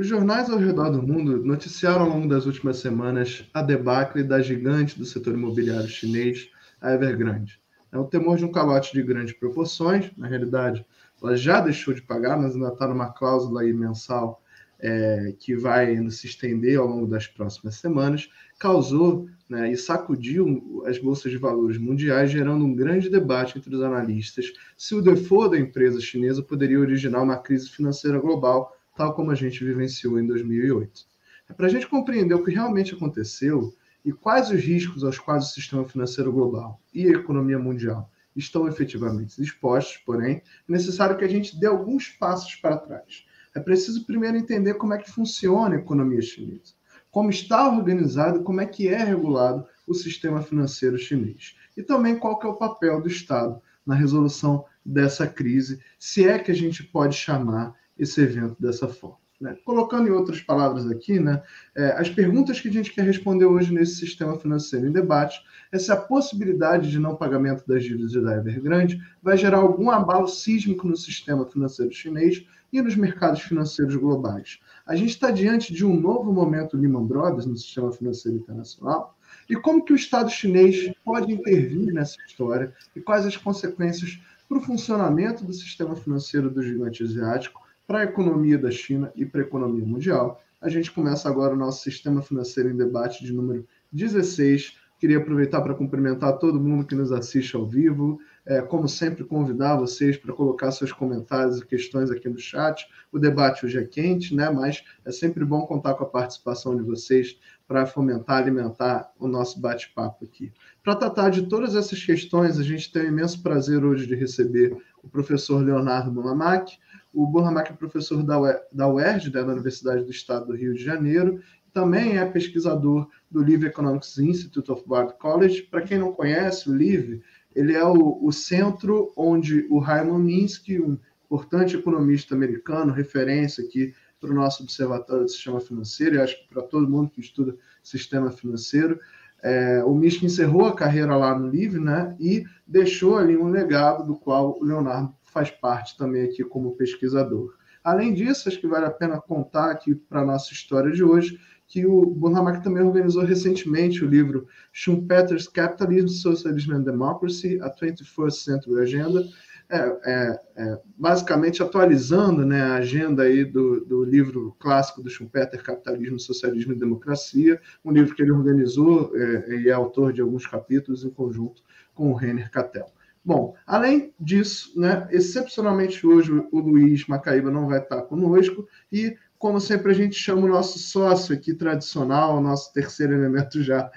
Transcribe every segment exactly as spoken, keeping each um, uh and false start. Os jornais ao redor do mundo noticiaram ao longo das últimas semanas a debacle da gigante do setor imobiliário chinês, a Evergrande. É o temor de um calote de grandes proporções. Na realidade, ela já deixou de pagar, mas ainda está numa cláusula aí mensal é, que vai ainda se estender ao longo das próximas semanas. Causou, né, e sacudiu as bolsas de valores mundiais, gerando um grande debate entre os analistas se o default da empresa chinesa poderia originar uma crise financeira global, tal como a gente vivenciou em dois mil e oito. É para a gente compreender o que realmente aconteceu e quais os riscos aos quais o sistema financeiro global e a economia mundial estão efetivamente expostos, porém, é necessário que a gente dê alguns passos para trás. É preciso primeiro entender como é que funciona a economia chinesa, como está organizado, como é que é regulado o sistema financeiro chinês e também qual que é o papel do Estado na resolução dessa crise, se é que a gente pode chamar esse evento dessa forma, né? Colocando em outras palavras aqui, né, é, as perguntas que a gente quer responder hoje nesse sistema financeiro em debate é se a possibilidade de não pagamento das dívidas da Evergrande vai gerar algum abalo sísmico no sistema financeiro chinês e nos mercados financeiros globais. A gente está diante de um novo momento Lehman Brothers no sistema financeiro internacional e como que o Estado chinês pode intervir nessa história e quais as consequências para o funcionamento do sistema financeiro do gigante asiático, para a economia da China e para a economia mundial. A gente começa agora o nosso Sistema Financeiro em Debate de número dezesseis. Queria aproveitar para cumprimentar todo mundo que nos assiste ao vivo. É, como sempre, convidar vocês para colocar seus comentários e questões aqui no chat. O debate hoje é quente, né? Mas é sempre bom contar com a participação de vocês para fomentar, alimentar o nosso bate-papo aqui. Para tratar de todas essas questões, a gente tem o imenso prazer hoje de receber o professor Leonardo Lamac. O Burlamaqui é professor da U E R J, da Universidade do Estado do Rio de Janeiro, também é pesquisador do Live Economics Institute of Bard College. Para quem não conhece, o Live, ele é o, o centro onde o Raymond Minsky, um importante economista americano, referência aqui para o nosso Observatório do Sistema Financeiro, e acho que para todo mundo que estuda sistema financeiro, É, o Minsky encerrou a carreira lá no Live, né, e deixou ali um legado do qual o Leonardo faz parte também aqui como pesquisador. Além disso, acho que vale a pena contar aqui para a nossa história de hoje que o Burlamaqui também organizou recentemente o livro Schumpeter's Capitalism, Socialismo and Democracy, a twenty-first century Agenda, é, é, é, basicamente atualizando, né, a agenda aí do, do livro clássico do Schumpeter, Capitalismo, Socialismo e Democracia, um livro que ele organizou é, e é autor de alguns capítulos em conjunto com o Rainer Kattel. Bom, além disso, né, excepcionalmente hoje o Luiz Macaíba não vai estar conosco e, como sempre, a gente chama o nosso sócio aqui tradicional, o nosso terceiro elemento já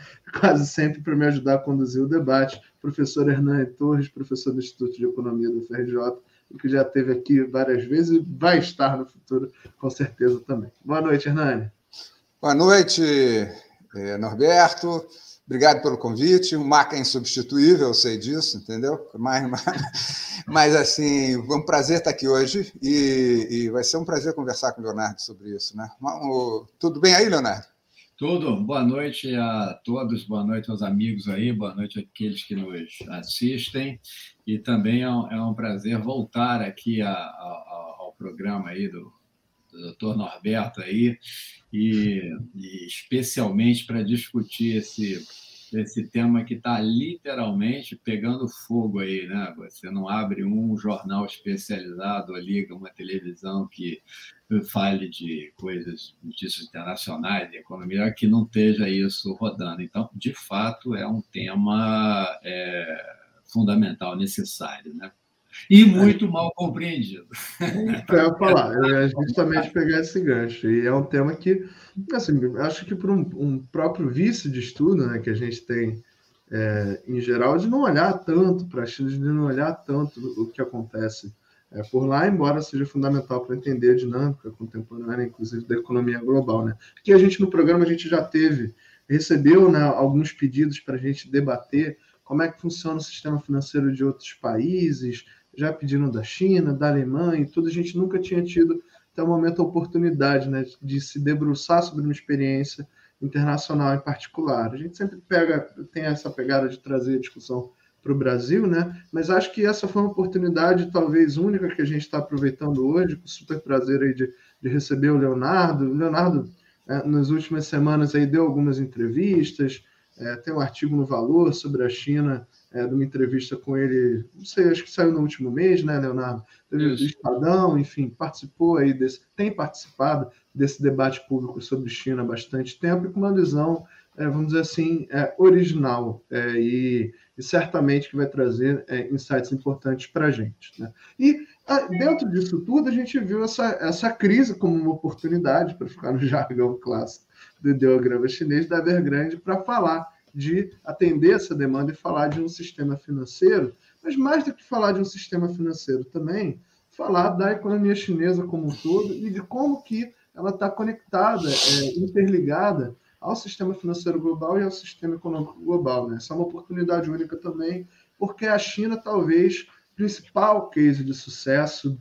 quase sempre para me ajudar a conduzir o debate, professor Hernani Torres, professor do Instituto de Economia do U F R J, que já esteve aqui várias vezes e vai estar no futuro com certeza também. Boa noite, Hernani. Boa noite, Norberto. Obrigado pelo convite. O Maca é insubstituível, eu sei disso, entendeu? Mas, mas, mas assim, é um prazer estar aqui hoje e, e vai ser um prazer conversar com o Leonardo sobre isso, né? Tudo bem aí, Leonardo? Tudo. Boa noite a todos, boa noite aos amigos aí, boa noite àqueles que nos assistem. E também é um, é um prazer voltar aqui a, a, ao programa aí do doutor Norberto aí, e, e especialmente para discutir esse, esse tema que está literalmente pegando fogo aí, né? Você não abre um jornal especializado, liga uma televisão que fale de coisas, notícias internacionais, de economia, que não esteja isso rodando. Então, de fato, é um tema é, fundamental, necessário, né? E muito mal compreendido. Eu ia falar, é justamente pegar esse gancho. E é um tema que, assim, acho que por um, um próprio vício de estudo, né, que a gente tem, é, em geral, de não olhar tanto para a China, de não olhar tanto o que acontece é, por lá, embora seja fundamental para entender a dinâmica contemporânea, inclusive, da economia global, né? Aqui a gente, no programa, a gente já teve, recebeu, né, alguns pedidos para a gente debater como é que funciona o sistema financeiro de outros países, já pediram da China, da Alemanha e tudo. A gente nunca tinha tido, até o momento, a oportunidade, né, de se debruçar sobre uma experiência internacional em particular. A gente sempre pega, tem essa pegada de trazer a discussão para o Brasil, né? Mas acho que essa foi uma oportunidade talvez única que a gente está aproveitando hoje, com super prazer aí de, de receber o Leonardo. O Leonardo, é, nas últimas semanas, aí, deu algumas entrevistas, é, tem um artigo no Valor sobre a China, é, de uma entrevista com ele, não sei, acho que saiu no último mês, né, Leonardo? Teve do Estadão, enfim, participou aí desse, tem participado desse debate público sobre China há bastante tempo e com uma visão, é, vamos dizer assim, é, original, é, e, e certamente que vai trazer é, insights importantes para a gente, né? E a, dentro disso tudo, a gente viu essa, essa crise como uma oportunidade, para ficar no jargão clássico do ideograma chinês, da Evergrande, para falar de atender essa demanda e falar de um sistema financeiro, mas mais do que falar de um sistema financeiro também, falar da economia chinesa como um todo e de como que ela está conectada, é, interligada ao sistema financeiro global e ao sistema econômico global, né? Essa é uma oportunidade única também, porque a China, talvez, principal case de sucesso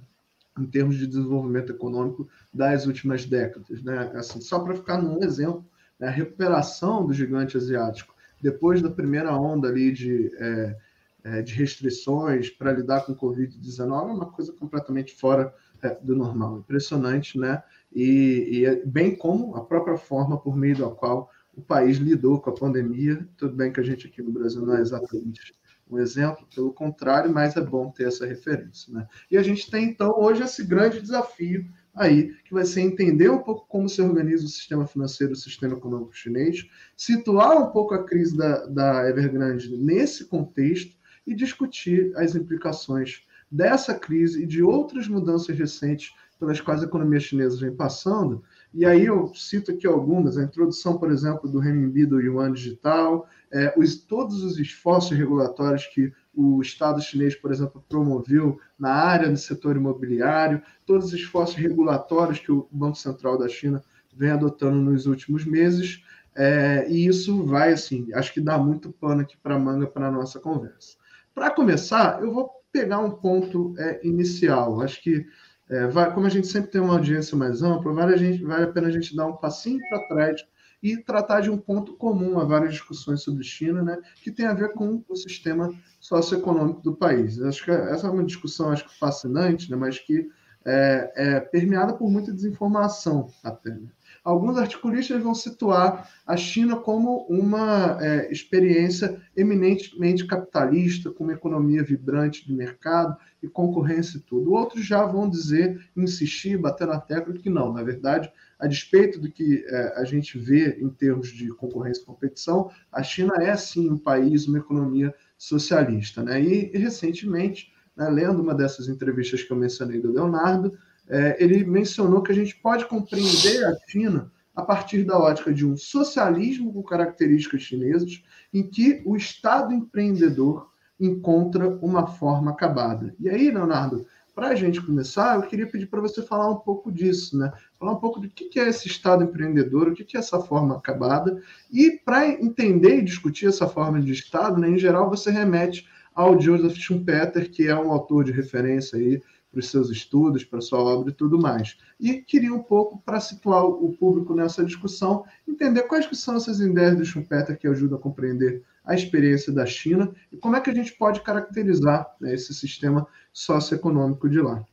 em termos de desenvolvimento econômico das últimas décadas, né? Assim, só para ficar num exemplo, né? A recuperação do gigante asiático, depois da primeira onda ali de, é, é, de restrições para lidar com o covid dezenove, é uma coisa completamente fora é, do normal, impressionante, né? E, e bem como a própria forma por meio da qual o país lidou com a pandemia. Tudo bem que a gente aqui no Brasil não é exatamente um exemplo, pelo contrário, mas é bom ter essa referência, né? E a gente tem, então, hoje esse grande desafio aí, que vai ser entender um pouco como se organiza o sistema financeiro, o sistema econômico chinês, situar um pouco a crise da, da Evergrande nesse contexto e discutir as implicações dessa crise e de outras mudanças recentes pelas quais a economia chinesa vem passando. E aí eu cito aqui algumas, a introdução, por exemplo, do Renminbi, do Yuan Digital, é, os, todos os esforços regulatórios que o Estado chinês, por exemplo, promoveu na área do setor imobiliário, todos os esforços regulatórios que o Banco Central da China vem adotando nos últimos meses, é, e isso vai, assim, acho que dá muito pano aqui para a manga para a nossa conversa. Para começar, eu vou pegar um ponto é, inicial, acho que É, vai, como a gente sempre tem uma audiência mais ampla, vale a, gente, vale a pena a gente dar um passinho para trás e tratar de um ponto comum a várias discussões sobre China, né, que tem a ver com o sistema socioeconômico do país. Acho que essa é uma discussão, acho que fascinante, né, mas que é, é permeada por muita desinformação até, né? Alguns articulistas vão situar a China como uma é, experiência eminentemente capitalista, com uma economia vibrante de mercado e concorrência e tudo. Outros já vão dizer, insistir, bater na tecla que não. Na verdade, a despeito do que é, a gente vê em termos de concorrência e competição, a China é, sim, um país, uma economia socialista, né? E, e recentemente, né, lendo uma dessas entrevistas que eu mencionei do Leonardo, É, ele mencionou que a gente pode compreender a China a partir da ótica de um socialismo com características chinesas, em que o Estado empreendedor encontra uma forma acabada. E aí, Leonardo, para a gente começar, eu queria pedir para você falar um pouco disso, né? Falar um pouco do que é esse Estado empreendedor, o que é essa forma acabada, e para entender e discutir essa forma de Estado, né, em geral, você remete ao Joseph Schumpeter, que é um autor de referência aí, para os seus estudos, para a sua obra e tudo mais. E queria um pouco, para situar o público nessa discussão, entender quais que são essas ideias do Schumpeter que ajudam a compreender a experiência da China e como é que a gente pode caracterizar, né, esse sistema socioeconômico de lá.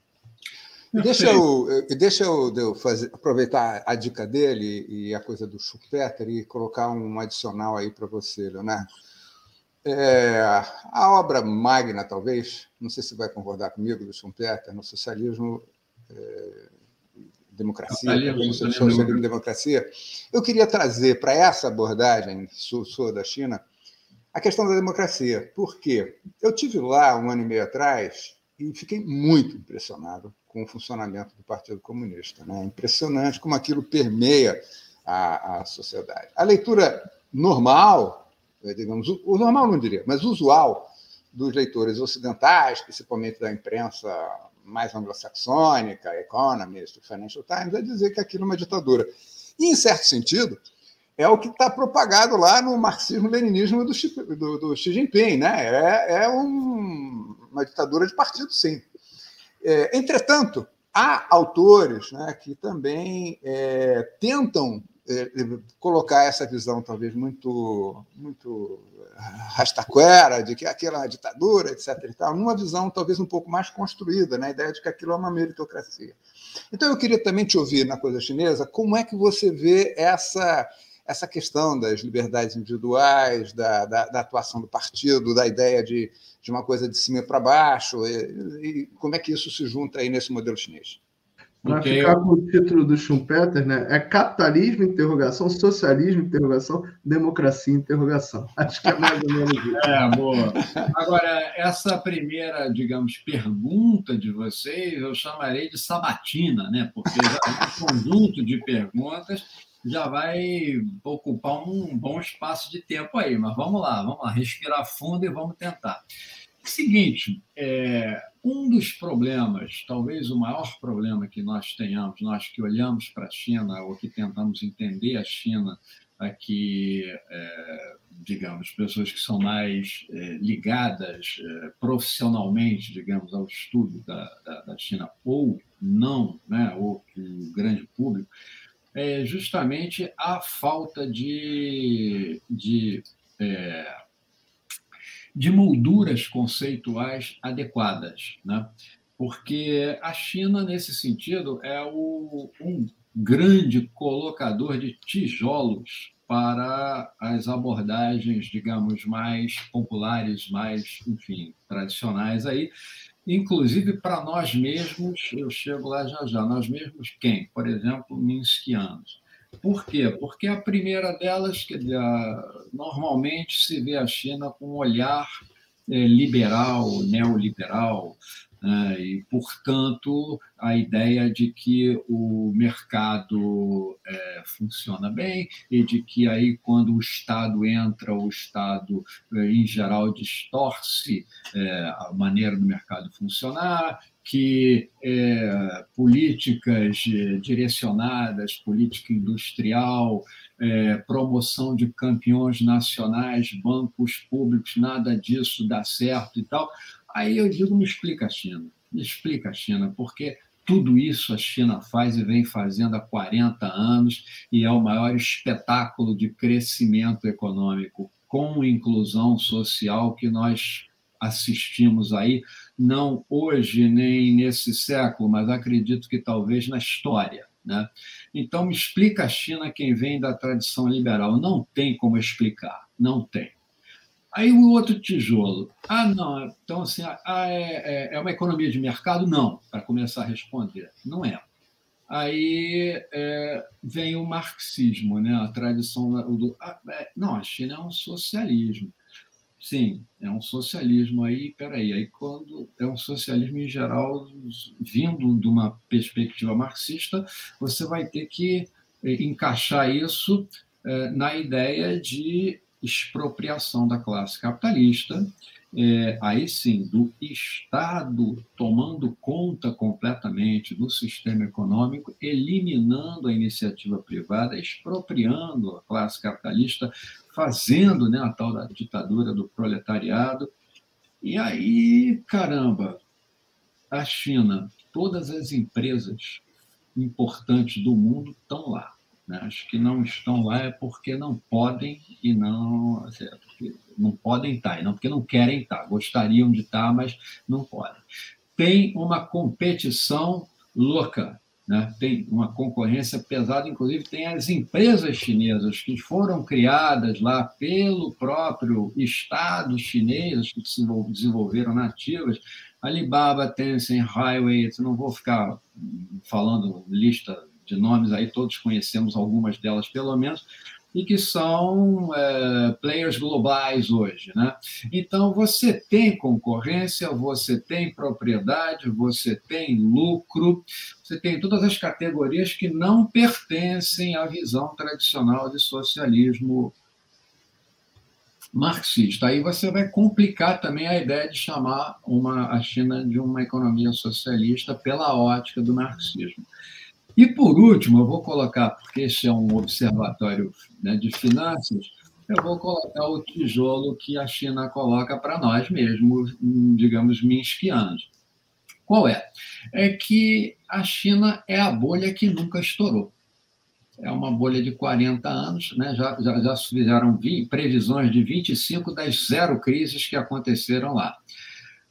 Deixa eu, deixa eu, eu fazer, aproveitar a dica dele e a coisa do Schumpeter e colocar um adicional aí para você, Leonardo. É, a obra magna, talvez, não sei se vai concordar comigo, do Schumpeter, no Socialismo é, Democracia, no Socialismo e Democracia, eu queria trazer para essa abordagem sul, sul da China a questão da democracia. Por quê? Eu estive lá um ano e meio atrás e fiquei muito impressionado com o funcionamento do Partido Comunista, né? Impressionante como aquilo permeia a, a sociedade. A leitura normal, digamos, o normal não diria, mas usual dos leitores ocidentais, principalmente da imprensa mais anglo-saxônica, Economist, Financial Times, é dizer que aquilo é uma ditadura. E, em certo sentido, é o que está propagado lá no marxismo-leninismo do, do, do Xi Jinping, né? É, é um, uma ditadura de partido, sim. É, entretanto, há autores, né, que também é, tentam colocar essa visão talvez muito, muito rastaquera de que aquilo é uma ditadura, etcétera e tal, numa visão talvez um pouco mais construída, na ideia de que aquilo é uma meritocracia. Então eu queria também te ouvir na coisa chinesa, como é que você vê essa, essa questão das liberdades individuais, da, da, da atuação do partido, da ideia de, de uma coisa de cima para baixo, e, e como é que isso se junta aí nesse modelo chinês? Para ficar com o título do Schumpeter, né? É capitalismo, interrogação, socialismo, interrogação, democracia, interrogação. Acho que é mais ou menos isso. É, boa. Agora, essa primeira, digamos, pergunta de vocês, eu chamarei de sabatina, né? Porque já um conjunto de perguntas já vai ocupar um bom espaço de tempo aí. Mas vamos lá, vamos lá, respirar fundo e vamos tentar. Seguinte, é, um dos problemas, talvez o maior problema que nós tenhamos, nós que olhamos para a China ou que tentamos entender a China aqui, é, digamos, pessoas que são mais é, ligadas é, profissionalmente, digamos, ao estudo da, da, da China ou não, né, ou o grande público, é justamente a falta de... de é, de molduras conceituais adequadas, né? Porque a China, nesse sentido, é o, um grande colocador de tijolos para as abordagens, digamos, mais populares, mais, enfim, tradicionais aí, inclusive para nós mesmos, eu chego lá já já, nós mesmos quem? Por exemplo, minskianos. Por quê? Porque a primeira delas, que normalmente se vê a China com um olhar liberal, neoliberal, e, portanto, a ideia de que o mercado é, funciona bem e de que aí quando o Estado entra, o Estado, em geral, distorce é, a maneira do mercado funcionar, que é, políticas direcionadas, política industrial, é, promoção de campeões nacionais, bancos públicos, nada disso dá certo e tal. Aí eu digo, me explica a China, me explica a China, porque tudo isso a China faz e vem fazendo há quarenta anos e é o maior espetáculo de crescimento econômico com inclusão social que nós assistimos aí, não hoje nem nesse século, mas acredito que talvez na história, né? Então, me explica a China quem vem da tradição liberal. Não tem como explicar, não tem. Aí o outro tijolo. Ah, não, então assim, ah, é, é uma economia de mercado? Não, para começar a responder, não é. Aí é, vem o marxismo, né? A tradição do... Ah, é, não, a China é um socialismo. Sim, é um socialismo aí, peraí, aí quando é um socialismo em geral, vindo de uma perspectiva marxista, você vai ter que encaixar isso é, na ideia de expropriação da classe capitalista, é, aí sim, do Estado tomando conta completamente do sistema econômico, eliminando a iniciativa privada, expropriando a classe capitalista, fazendo, né, a tal da ditadura do proletariado. E aí, caramba, a China, todas as empresas importantes do mundo estão lá. Acho que não estão lá é porque não podem e não... É não podem estar, não porque não querem estar. Gostariam de estar, mas não podem. Tem uma competição louca, né? Tem uma concorrência pesada, inclusive tem as empresas chinesas que foram criadas lá pelo próprio Estado chinês, que se desenvolveram nativas. Alibaba, Tencent, Highway, não vou ficar falando lista... de nomes aí, todos conhecemos algumas delas, pelo menos, e que são é, players globais hoje, né? Então, você tem concorrência, você tem propriedade, você tem lucro, você tem todas as categorias que não pertencem à visão tradicional de socialismo marxista. Aí você vai complicar também a ideia de chamar uma, a China de uma economia socialista pela ótica do marxismo. E, por último, eu vou colocar, porque esse é um observatório, né, de finanças, eu vou colocar o tijolo que a China coloca para nós mesmos, digamos, minskianos. Qual é? É que a China é a bolha que nunca estourou. é uma bolha de quarenta anos, né? já, já, já se fizeram vinte, previsões de vinte e cinco das zero crises que aconteceram lá.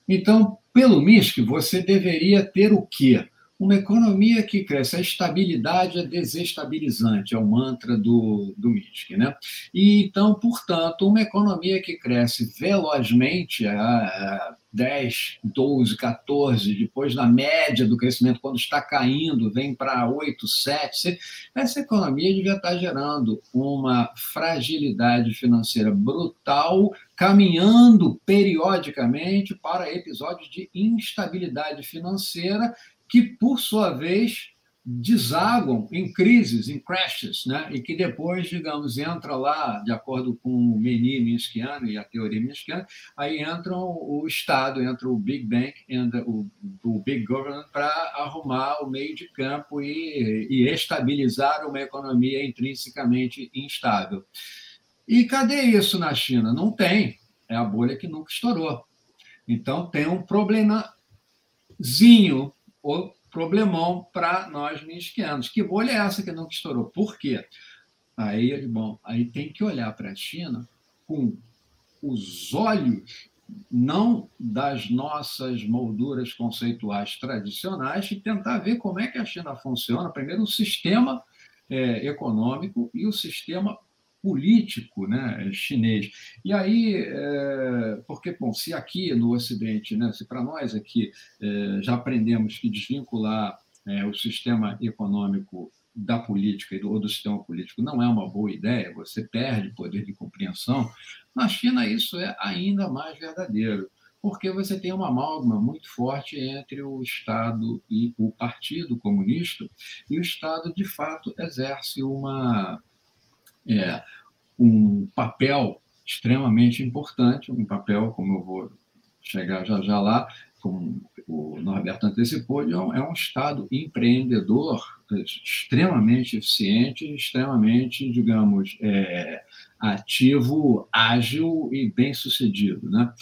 Então, pelo Minsky, você deveria ter o quê? Uma economia que cresce. A estabilidade é desestabilizante, é o mantra do, do Minsky, né? E, então, portanto, uma economia que cresce velozmente, a dez, doze, quatorze, depois na média do crescimento, quando está caindo, vem para oito, sete, essa economia devia estar gerando uma fragilidade financeira brutal, caminhando periodicamente para episódios de instabilidade financeira, que, por sua vez, desaguam em crises, em crashes, né? E que depois, digamos, entra lá, de acordo com o menu minskyano e a teoria minskiana, aí entra o Estado, entra o Big Bank, entra o, o Big Government para arrumar o meio de campo e, e estabilizar uma economia intrinsecamente instável. E cadê isso na China? Não tem. É a bolha que nunca estourou. Então, tem um problemazinho, o problemão para nós minskynos. Que bolha é essa que não estourou? Por quê? Aí, bom, aí tem que olhar para a China com os olhos, não das nossas molduras conceituais tradicionais, e tentar ver como é que a China funciona. Primeiro, o sistema é, econômico e o sistema político, né, chinês. E aí, é, porque, bom, se aqui no Ocidente, né, se para nós aqui é, já aprendemos que desvincular é, o sistema econômico da política e do, ou do sistema político não é uma boa ideia, você perde poder de compreensão, na China isso é ainda mais verdadeiro, porque você tem uma amálgama muito forte entre o Estado e o Partido Comunista, e o Estado, de fato, exerce uma... É, um papel extremamente importante, um papel, como eu vou chegar já já lá, como o Norberto antecipou, é um Estado empreendedor extremamente eficiente, extremamente, digamos, é, ativo, ágil e bem-sucedido, né?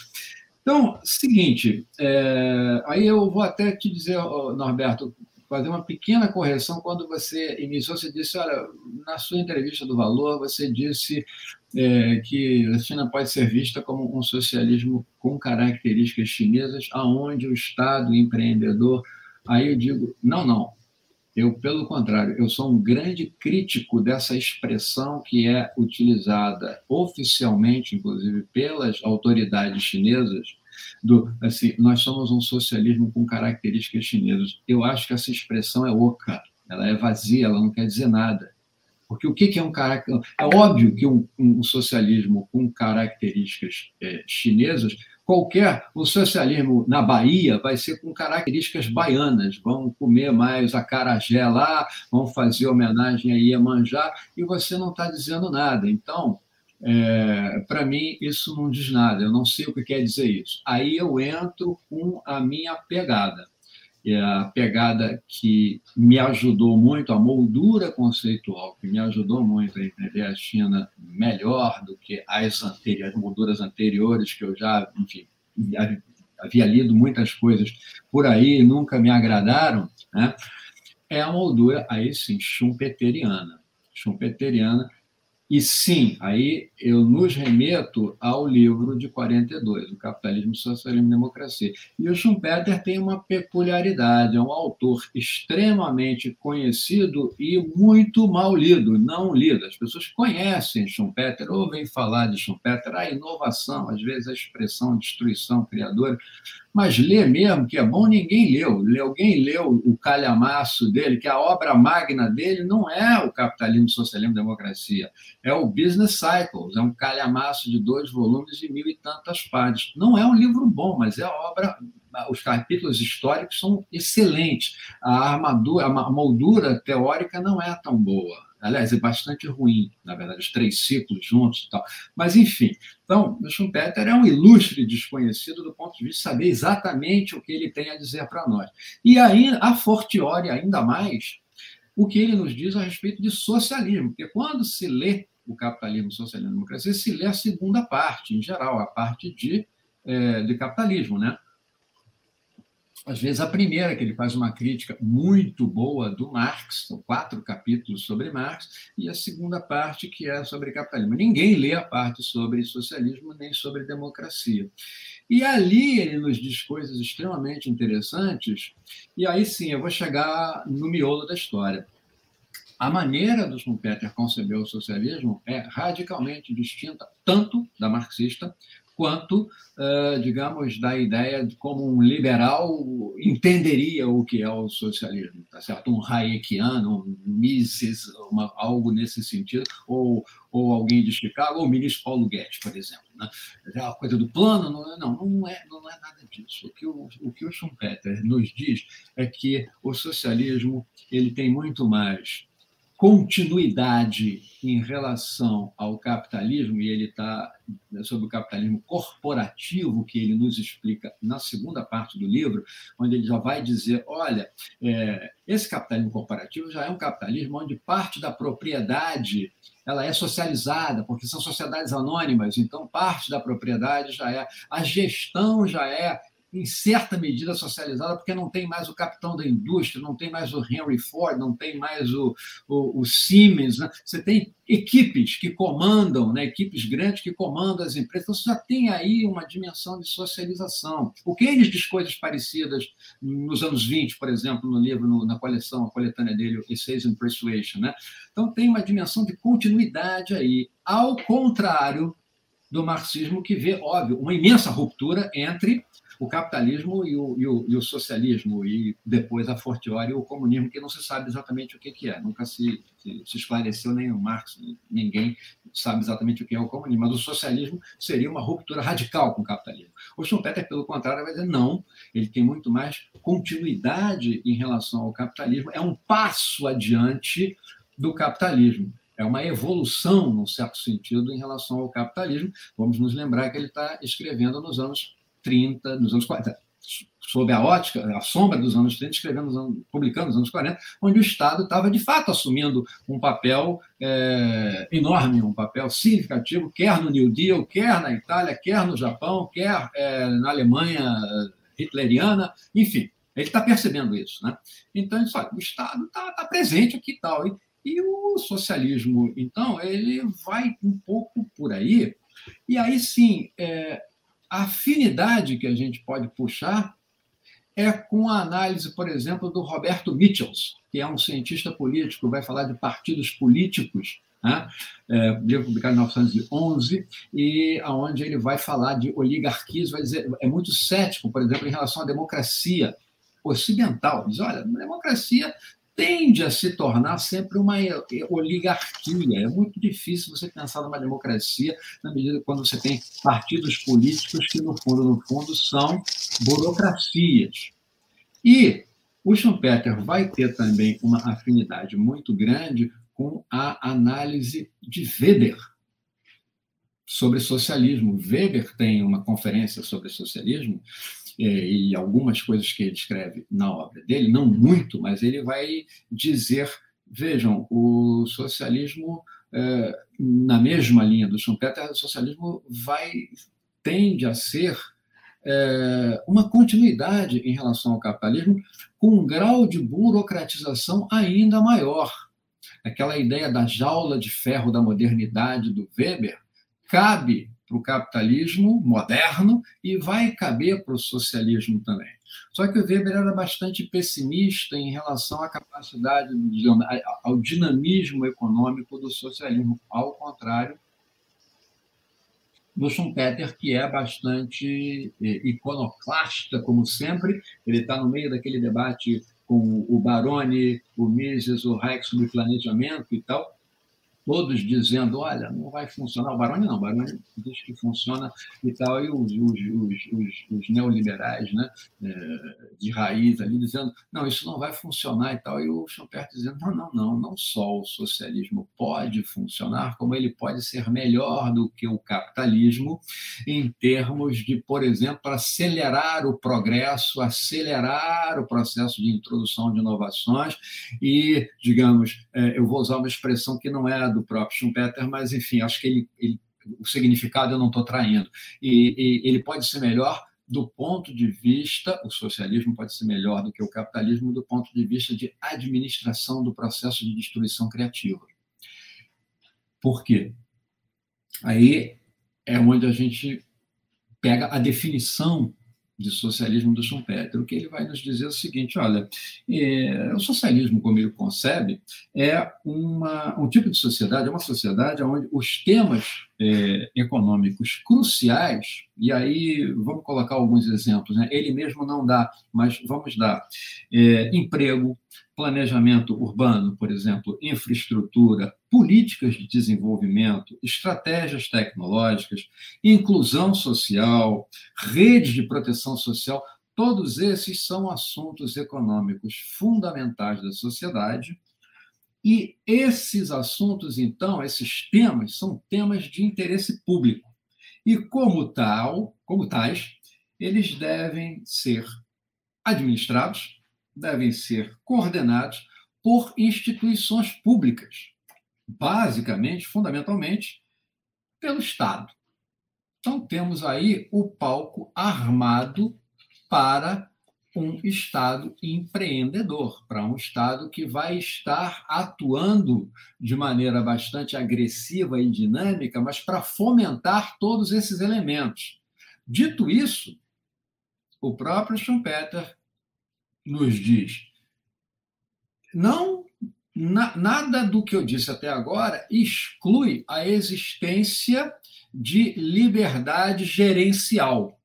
Então, seguinte, é, aí eu vou até te dizer, Norberto, fazer uma pequena correção. Quando você iniciou, você disse, olha, na sua entrevista do Valor, você disse é, que a China pode ser vista como um socialismo com características chinesas, aonde o Estado empreendedor... Aí eu digo, não, não, eu, pelo contrário, eu sou um grande crítico dessa expressão que é utilizada oficialmente, inclusive, pelas autoridades chinesas, do, assim, nós somos um socialismo com características chinesas. Eu acho que essa expressão é oca, ela é vazia, ela não quer dizer nada. Porque o que é um característica? É óbvio que um, um socialismo com características é, chinesas, qualquer, o socialismo na Bahia vai ser com características baianas, vão comer mais acarajé lá, vão fazer homenagem a Iemanjá, e você não está dizendo nada. Então, É, para mim, isso não diz nada, eu não sei o que quer dizer isso. Aí eu entro com a minha pegada, é a pegada que me ajudou muito, a moldura conceitual, que me ajudou muito a entender a China melhor do que as, anteriores, as molduras anteriores, que eu já, enfim, já havia lido muitas coisas por aí e nunca me agradaram, né? É a moldura, aí sim, schumpeteriana. Schumpeteriana. E sim, aí eu nos remeto ao livro de quarenta e dois, O Capitalismo, Socialismo e Democracia. E o Schumpeter tem uma peculiaridade, é um autor extremamente conhecido e muito mal lido, não lido. As pessoas conhecem Schumpeter, ouvem falar de Schumpeter, a inovação, às vezes a expressão a destruição criadora, mas ler mesmo, que é bom, ninguém leu. Alguém leu o calhamaço dele, que a obra magna dele não é O Capitalismo, Socialismo e Democracia, é o Business Cycles, é um calhamaço de dois volumes e mil e tantas partes. Não é um livro bom, mas é a obra... Os capítulos históricos são excelentes. A armadura, a moldura teórica não é tão boa. Aliás, é bastante ruim, na verdade, os três ciclos juntos e tal. Mas, enfim, então, o Schumpeter é um ilustre desconhecido do ponto de vista de saber exatamente o que ele tem a dizer para nós. E aí, a fortiori, ainda mais, o que ele nos diz a respeito de socialismo. Porque quando se lê O Capitalismo, Socialismo e Democracia, se lê a segunda parte, em geral, a parte de, é, de capitalismo, né? às vezes, a primeira, que ele faz uma crítica muito boa do Marx, são quatro capítulos sobre Marx, e a segunda parte, que é sobre capitalismo. Ninguém lê a parte sobre socialismo nem sobre democracia. E ali ele nos diz coisas extremamente interessantes, e aí sim eu vou chegar no miolo da história. A maneira do Schumpeter conceber o socialismo é radicalmente distinta tanto da marxista quanto, digamos, da ideia de como um liberal entenderia o que é o socialismo, tá certo? Um hayekiano, um Mises, uma, algo nesse sentido, ou, ou alguém de Chicago, ou o ministro Paulo Guedes, por exemplo. Né? A coisa do plano, não, não, não, é, não é nada disso. O que o, o que o Schumpeter nos diz é que o socialismo ele tem muito mais continuidade em relação ao capitalismo, e ele está sobre o capitalismo corporativo, que ele nos explica na segunda parte do livro, onde ele já vai dizer, olha, é, esse capitalismo corporativo já é um capitalismo onde parte da propriedade ela é socializada, porque são sociedades anônimas, então parte da propriedade já é, a gestão já é, em certa medida, socializada, porque não tem mais o capitão da indústria, não tem mais o Henry Ford, não tem mais o, o, o Siemens. Né? Você tem equipes que comandam, né? Equipes grandes que comandam as empresas. Então, você já tem aí uma dimensão de socialização. O Keynes diz coisas parecidas nos anos vinte, por exemplo, no livro, no, na coleção, a coletânea dele, Essays in Persuasion. Né? Então, tem uma dimensão de continuidade aí, ao contrário do marxismo, que vê, óbvio, uma imensa ruptura entre o capitalismo e o, e, o, e o socialismo, e depois, a fortiori, o comunismo, que não se sabe exatamente o que é. Nunca se, se esclareceu, nem o Marx, ninguém sabe exatamente o que é o comunismo. Mas o socialismo seria uma ruptura radical com o capitalismo. O Schumpeter, pelo contrário, vai dizer não. Ele tem muito mais continuidade em relação ao capitalismo. É um passo adiante do capitalismo. É uma evolução, num certo sentido, em relação ao capitalismo. Vamos nos lembrar que ele está escrevendo nos anos trinta, nos anos quarenta, sob a ótica, a sombra dos anos trinta, escrevendo, publicando nos anos quarenta, onde o Estado estava, de fato, assumindo um papel é, enorme, um papel significativo, quer no New Deal, quer na Itália, quer no Japão, quer é, na Alemanha hitleriana, enfim, ele está percebendo isso. Né? Então, ele fala, o Estado está tá presente aqui e tal. E, e o socialismo, então, ele vai um pouco por aí, e aí sim... É, a afinidade que a gente pode puxar é com a análise, por exemplo, do Roberto Michels, que é um cientista político, vai falar de partidos políticos, né? É, livro publicado em mil novecentos e onze, e onde ele vai falar de oligarquias, vai dizer, é muito cético, por exemplo, em relação à democracia ocidental. Diz, olha, a democracia tende a se tornar sempre uma oligarquia. É muito difícil você pensar numa democracia na medida quando você tem partidos políticos que, no fundo, no fundo, são burocracias. E o Schumpeter vai ter também uma afinidade muito grande com a análise de Weber sobre socialismo. Weber tem uma conferência sobre socialismo, e algumas coisas que ele escreve na obra dele, não muito, mas ele vai dizer, vejam, o socialismo, na mesma linha do Schumpeter, o socialismo vai, tende a ser uma continuidade em relação ao capitalismo, com um grau de burocratização ainda maior. Aquela ideia da jaula de ferro da modernidade do Weber cabe para o capitalismo moderno e vai caber para o socialismo também. Só que o Weber era bastante pessimista em relação à capacidade, ao dinamismo econômico do socialismo, ao contrário do Schumpeter, que é bastante iconoclasta, como sempre. Ele está no meio daquele debate com o Barone, o Mises, o Hayek sobre planejamento e tal, todos dizendo, olha, não vai funcionar. O Barone não, o Barone diz que funciona e tal, e os, os, os, os neoliberais, né, de raiz ali dizendo, não, isso não vai funcionar e tal, e o Schumpeter dizendo, não, não, não, não só o socialismo pode funcionar, como ele pode ser melhor do que o capitalismo em termos de, por exemplo, acelerar o progresso, acelerar o processo de introdução de inovações e, digamos, eu vou usar uma expressão que não é a do próprio Schumpeter, mas, enfim, acho que ele, ele, o significado eu não estou traindo. E, e ele pode ser melhor do ponto de vista, o socialismo pode ser melhor do que o capitalismo, do ponto de vista de administração do processo de destruição criativa. Por quê? Aí é onde a gente pega a definição de socialismo do Schumpeter, que ele vai nos dizer o seguinte, olha, é, o socialismo, como ele concebe, é uma, um tipo de sociedade, é uma sociedade onde os temas é, econômicos cruciais, e aí vamos colocar alguns exemplos, né? Ele mesmo não dá, mas vamos dar, é, emprego, planejamento urbano, por exemplo, infraestrutura, políticas de desenvolvimento, estratégias tecnológicas, inclusão social, redes de proteção social, todos esses são assuntos econômicos fundamentais da sociedade e esses assuntos, então, esses temas, são temas de interesse público e, como tal, como tais, eles devem ser administrados, devem ser coordenados por instituições públicas, basicamente, fundamentalmente, pelo Estado. Então, temos aí o palco armado para um Estado empreendedor, para um Estado que vai estar atuando de maneira bastante agressiva e dinâmica, mas para fomentar todos esses elementos. Dito isso, o próprio Schumpeter nos diz, não, na, nada do que eu disse até agora exclui a existência de liberdade gerencial.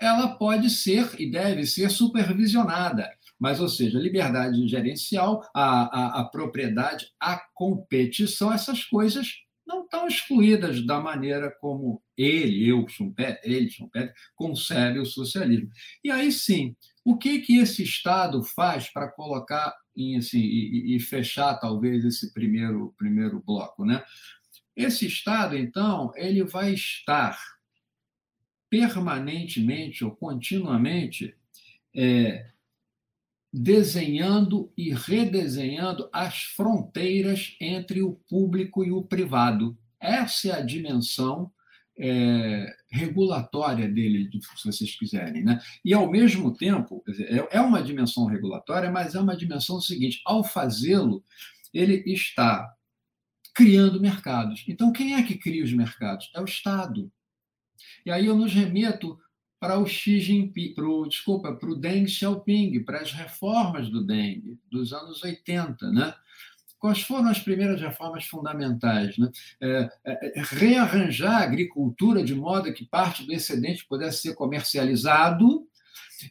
Ela pode ser e deve ser supervisionada, mas, ou seja, liberdade gerencial, a, a, a propriedade, a competição, essas coisas não estão excluídas da maneira como ele, eu, Schumpeter, ele, Schumpeter, concebe o socialismo. E aí sim, o que, que esse Estado faz para colocar em, assim, e, e fechar, talvez, esse primeiro, primeiro bloco, né? Esse Estado, então, ele vai estar permanentemente ou continuamente é, desenhando e redesenhando as fronteiras entre o público e o privado. Essa é a dimensão É, regulatória dele, se vocês quiserem, né? E, ao mesmo tempo, é uma dimensão regulatória, mas é uma dimensão seguinte, ao fazê-lo, ele está criando mercados. Então, quem é que cria os mercados? É o Estado. E aí eu nos remeto para o Xi Jinping, para o, desculpa, para o Deng Xiaoping, para as reformas do Deng, dos anos oitenta, né? Quais foram as primeiras reformas fundamentais? Né? É, é, rearranjar a agricultura de modo que parte do excedente pudesse ser comercializado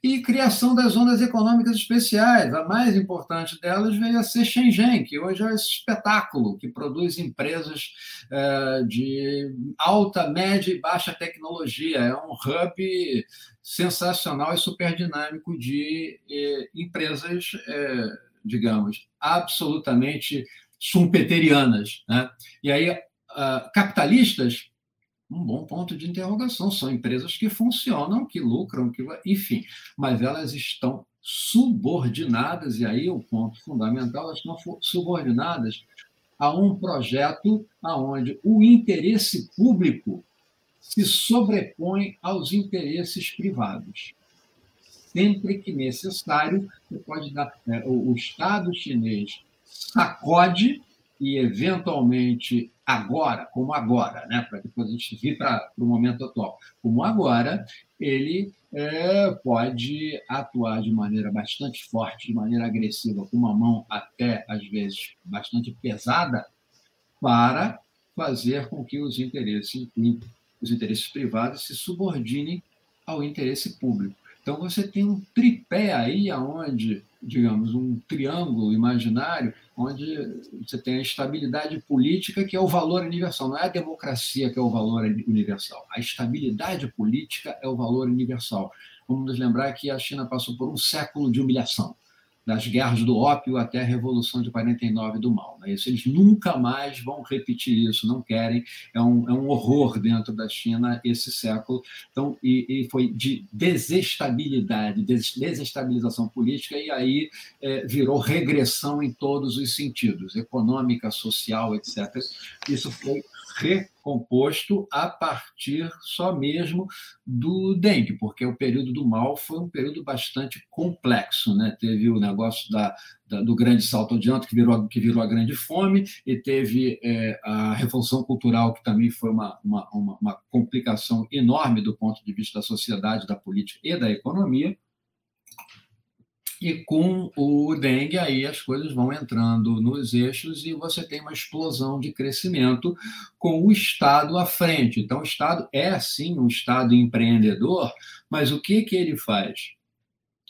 e criação das zonas econômicas especiais. A mais importante delas veio a ser Shenzhen, que hoje é esse espetáculo que produz empresas é, de alta, média e baixa tecnologia. É um hub sensacional e super dinâmico de é, empresas é, digamos, absolutamente schumpeterianas, né? E aí, uh, capitalistas, um bom ponto de interrogação, são empresas que funcionam, que lucram, que, enfim, mas elas estão subordinadas, e aí o ponto fundamental, elas estão subordinadas a um projeto onde o interesse público se sobrepõe aos interesses privados. Sempre que necessário, você pode dar, né, o Estado chinês sacode e, eventualmente, agora, como agora, né, para depois a gente vir para o momento atual, como agora, ele é, pode atuar de maneira bastante forte, de maneira agressiva, com uma mão até, às vezes, bastante pesada, para fazer com que os interesses, os interesses privados se subordinem ao interesse público. Então, você tem um tripé aí, onde, digamos, um triângulo imaginário, onde você tem a estabilidade política, que é o valor universal. Não é a democracia que é o valor universal. A estabilidade política é o valor universal. Vamos nos lembrar que a China passou por um século de humilhação, das guerras do ópio até a Revolução de quarenta e nove do Mao. Né? Eles nunca mais vão repetir isso, não querem. É um, é um horror dentro da China esse século. Então, e, e foi de desestabilidade, des, desestabilização política, e aí é, virou regressão em todos os sentidos, econômica, social, etcétera. Isso foi recomposto a partir só mesmo do Deng, porque o período do Mao foi um período bastante complexo, né? Teve o negócio da, da, do grande salto adiante, que virou, que virou a grande fome, e teve é, a Revolução Cultural, que também foi uma, uma, uma, uma complicação enorme do ponto de vista da sociedade, da política e da economia. E com o Deng, aí as coisas vão entrando nos eixos e você tem uma explosão de crescimento com o Estado à frente. Então, o Estado é, sim, um Estado empreendedor, mas o que, que ele faz?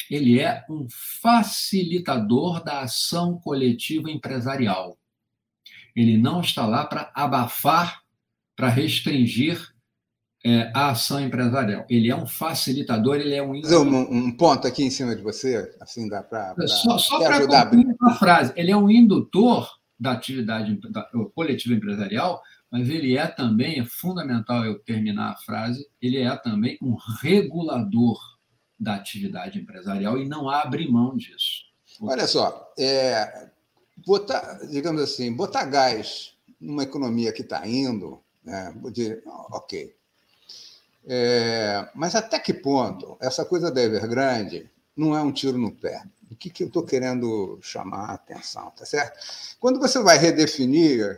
Ele é um facilitador da ação coletiva empresarial. Ele não está lá para abafar, para restringir É, a ação empresarial. Ele é um facilitador, ele é um... Vou fazer um, um ponto aqui em cima de você, assim dá para... Só, só para concluir a frase. Ele é um indutor da atividade da, coletiva empresarial, mas ele é também, é fundamental eu terminar a frase, ele é também um regulador da atividade empresarial e não abre mão disso. Olha só, é, botar, digamos assim, botar gás numa economia que está indo, né, de, ok, É, mas até que ponto essa coisa da Evergrande não é um tiro no pé? O que, que eu estou querendo chamar a atenção, tá certo? Quando você vai redefinir,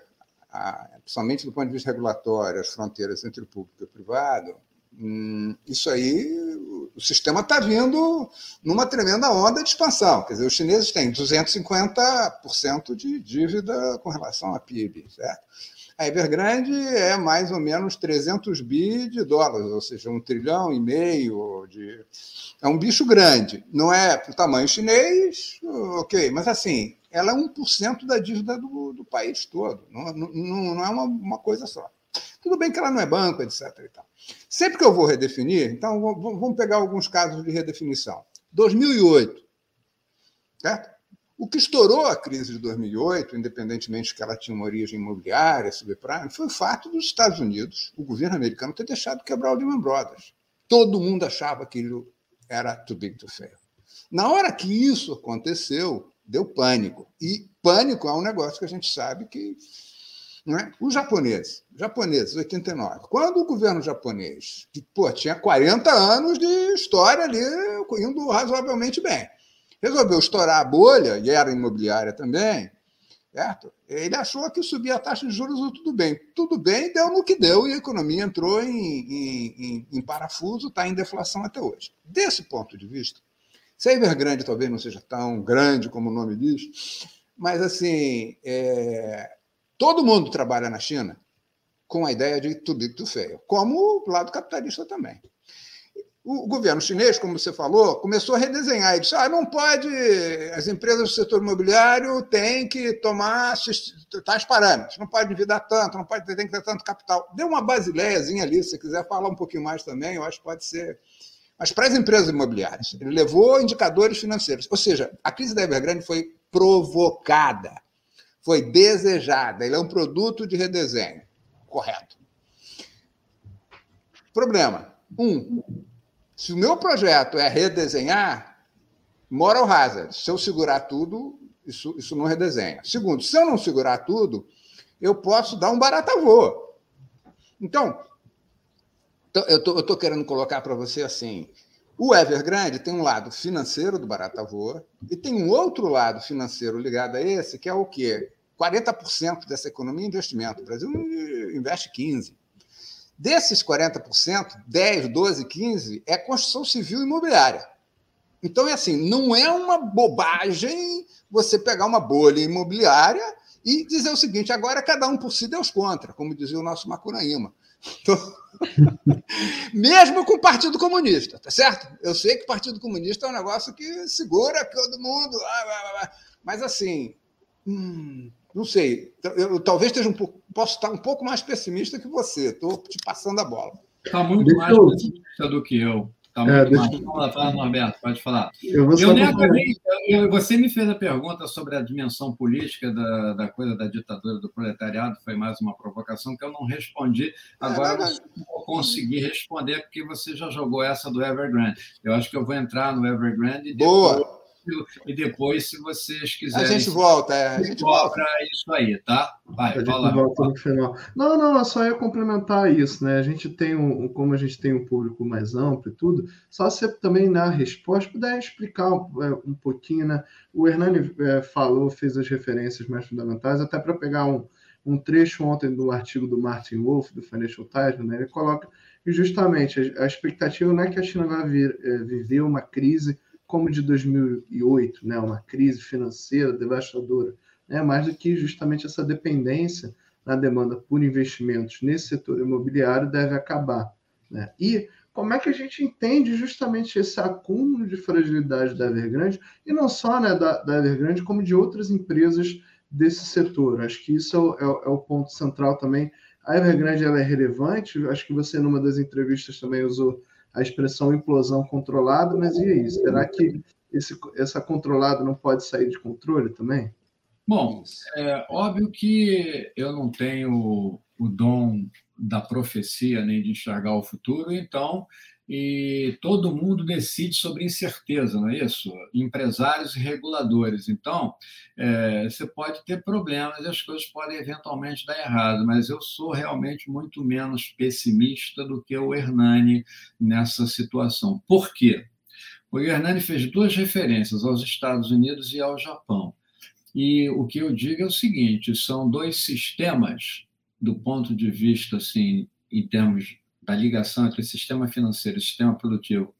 a, principalmente do ponto de vista regulatório, as fronteiras entre o público e o privado, hum, isso aí, o sistema está vindo numa tremenda onda de expansão. Quer dizer, os chineses têm duzentos e cinquenta por cento de dívida com relação à P I B, certo? A Evergrande é mais ou menos trezentos bilhões de dólares, ou seja, um trilhão e meio de... É um bicho grande, não é para o tamanho chinês, ok, mas assim, ela é um por cento da dívida do, do país todo, não, não, não é uma, uma coisa só. Tudo bem que ela não é banco, etcétera. E tal. Sempre que eu vou redefinir, então vamos pegar alguns casos de redefinição. dois mil e oito, certo? O que estourou a crise de dois mil e oito, independentemente de que ela tinha uma origem imobiliária, subprime, foi o fato dos Estados Unidos, o governo americano, ter deixado quebrar o Lehman Brothers. Todo mundo achava que aquilo era too big to fail. Na hora que isso aconteceu, deu pânico. E pânico é um negócio que a gente sabe que... Né? Os japoneses, japoneses, oitenta e nove. Quando o governo japonês, que pô, tinha quarenta anos de história ali, indo razoavelmente bem, resolveu estourar a bolha, e era imobiliária também, certo? Ele achou que subir a taxa de juros tudo bem. Tudo bem, deu no que deu, e a economia entrou em, em, em parafuso, está em deflação até hoje. Desse ponto de vista, se a Evergrande talvez não seja tão grande como o nome diz, mas assim, é, todo mundo trabalha na China com a ideia de too big to fail, como o lado capitalista também. O governo chinês, como você falou, começou a redesenhar e disse: ah, não pode, as empresas do setor imobiliário têm que tomar tais parâmetros, não pode endividar tanto, não pode, tem que ter tanto capital. Deu uma basileiazinha ali, se você quiser falar um pouquinho mais também, eu acho que pode ser. Mas para as empresas imobiliárias, ele levou indicadores financeiros. Ou seja, a crise da Evergrande foi provocada, foi desejada, ele é um produto de redesenho. Correto. Problema: um. Se o meu projeto é redesenhar, moral hazard, se eu segurar tudo, isso, isso não redesenha. Segundo, se eu não segurar tudo, eu posso dar um barata voa. Então, eu estou querendo colocar para você assim, o Evergrande tem um lado financeiro do barata voa e tem um outro lado financeiro ligado a esse, que é o quê? quarenta por cento dessa economia é investimento. O Brasil investe quinze por cento. Desses quarenta por cento, dez, doze, quinze por cento, é construção civil imobiliária. Então, é assim, não é uma bobagem você pegar uma bolha imobiliária e dizer o seguinte: agora cada um por si, Deus contra, como dizia o nosso Macunaíma. Então, mesmo com o Partido Comunista, tá certo? Eu sei que o Partido Comunista é um negócio que segura todo mundo, mas assim... Hum... Não sei, eu talvez esteja um pouco, posso estar um pouco mais pessimista que você, estou te passando a bola. Está muito deixa mais eu... pessimista do que eu. Está muito é, mais. Eu... Fala, fala, Norberto, pode falar. Eu eu nego, eu, você me fez a pergunta sobre a dimensão política da, da coisa da ditadura do proletariado, foi mais uma provocação que eu não respondi. Agora é, mas... eu vou conseguir responder, porque você já jogou essa do Evergrande. Eu acho que eu vou entrar no Evergrande e depois... Boa! e depois, se vocês quiserem... A gente volta, é. A gente volta para isso aí, tá? Vai, a gente volta no final. Não, não, só ia complementar isso, né? A gente tem, um, como a gente tem um público mais amplo e tudo, só você também, na resposta, puder explicar um, um pouquinho, né? O Hernani é, falou, fez as referências mais fundamentais, até para pegar um, um trecho ontem do artigo do Martin Wolf, do Financial Times, né? Ele coloca justamente a, a expectativa não é que a China vai vir, é, viver uma crise como de dois mil e oito, né, uma crise financeira devastadora, né, mais do que justamente essa dependência na demanda por investimentos nesse setor imobiliário deve acabar, né? E como é que a gente entende justamente esse acúmulo de fragilidade da Evergrande, e não só, né, da, da Evergrande, como de outras empresas desse setor? Acho que isso é, é, é o ponto central também. A Evergrande, ela é relevante, acho que você, numa das entrevistas, também usou a expressão implosão controlada, mas e aí? Será que esse, essa controlada não pode sair de controle também? Bom, é óbvio que eu não tenho o dom da profecia nem de enxergar o futuro, então, e todo mundo decide sobre incerteza, não é isso? Empresários e reguladores. Então, é, você pode ter problemas e as coisas podem eventualmente dar errado, mas eu sou realmente muito menos pessimista do que o Hernani nessa situação. Por quê? Porque o Hernani fez duas referências aos Estados Unidos e ao Japão. E o que eu digo é o seguinte, são dois sistemas, do ponto de vista, assim, em termos da ligação entre sistema financeiro e sistema produtivo,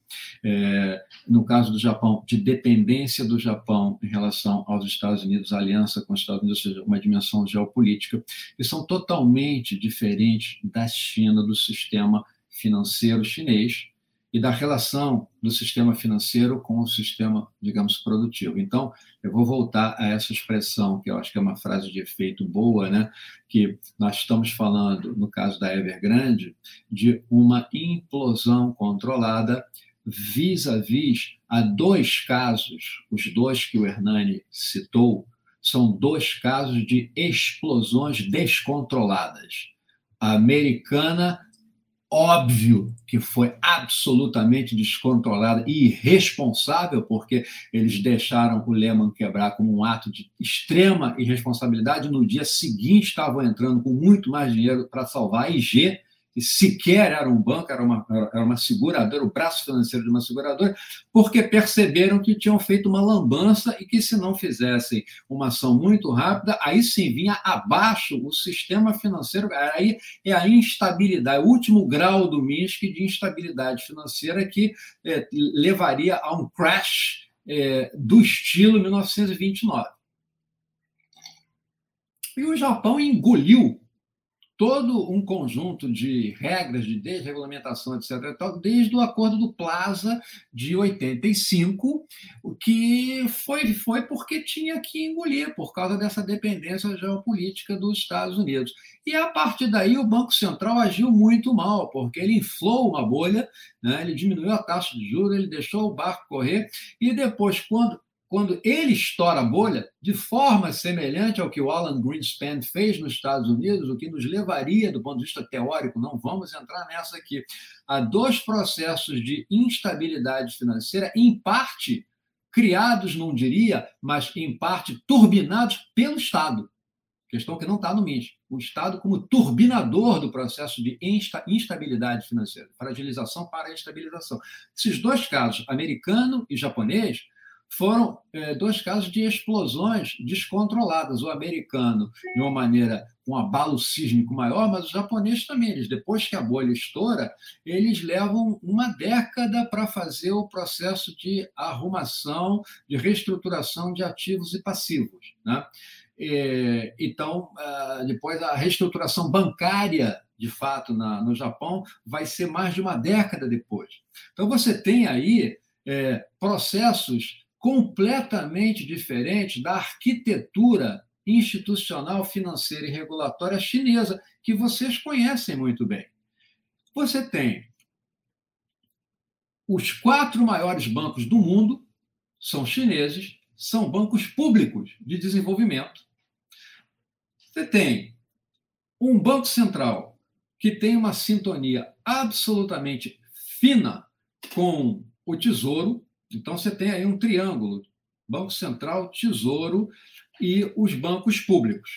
é, no caso do Japão, de dependência do Japão em relação aos Estados Unidos, a aliança com os Estados Unidos, ou seja, uma dimensão geopolítica, que são totalmente diferentes da China, do sistema financeiro chinês e da relação do sistema financeiro com o sistema, digamos, produtivo. Então, eu vou voltar a essa expressão, que eu acho que é uma frase de efeito boa, né? Que nós estamos falando, no caso da Evergrande, de uma implosão controlada vis-à-vis a dois casos, os dois que o Hernani citou, são dois casos de explosões descontroladas. A americana, óbvio que foi absolutamente descontrolada e irresponsável, porque eles deixaram o Lehman quebrar como um ato de extrema irresponsabilidade. No dia seguinte, estavam entrando com muito mais dinheiro para salvar a I G, que sequer era um banco, era uma, era uma seguradora, o braço financeiro de uma seguradora, porque perceberam que tinham feito uma lambança e que, se não fizessem uma ação muito rápida, aí sim vinha abaixo o sistema financeiro. Aí é a instabilidade, o último grau do Minsky de instabilidade financeira, que é, levaria a um crash é, do estilo mil novecentos e vinte e nove. E o Japão engoliu todo um conjunto de regras de desregulamentação, etcétera, desde o acordo do Plaza de oitenta e cinco, o que foi, foi porque tinha que engolir, por causa dessa dependência geopolítica dos Estados Unidos. E, a partir daí, o Banco Central agiu muito mal, porque ele inflou uma bolha, né? Ele diminuiu a taxa de juros, ele deixou o barco correr, e depois, quando... Quando ele estoura a bolha, de forma semelhante ao que o Alan Greenspan fez nos Estados Unidos, o que nos levaria, do ponto de vista teórico, não vamos entrar nessa aqui, a dois processos de instabilidade financeira, em parte criados, não diria, mas em parte turbinados pelo Estado. Questão que não está no Minsky. O Estado como turbinador do processo de insta- instabilidade financeira, fragilização para instabilização. Esses dois casos, americano e japonês, foram é, dois casos de explosões descontroladas. O americano, de uma maneira, um abalo sísmico maior, mas o japonês também. Eles, depois que a bolha estoura, eles levam uma década para fazer o processo de arrumação, de reestruturação de ativos e passivos, né? E, então, depois a reestruturação bancária, de fato, na, no Japão, vai ser mais de uma década depois. Então, você tem aí é, processos completamente diferente da arquitetura institucional, financeira e regulatória chinesa, que vocês conhecem muito bem. Você tem os quatro maiores bancos do mundo, são chineses, são bancos públicos de desenvolvimento. Você tem um banco central que tem uma sintonia absolutamente fina com o Tesouro. Então, você tem aí um triângulo Banco Central, Tesouro e os bancos públicos.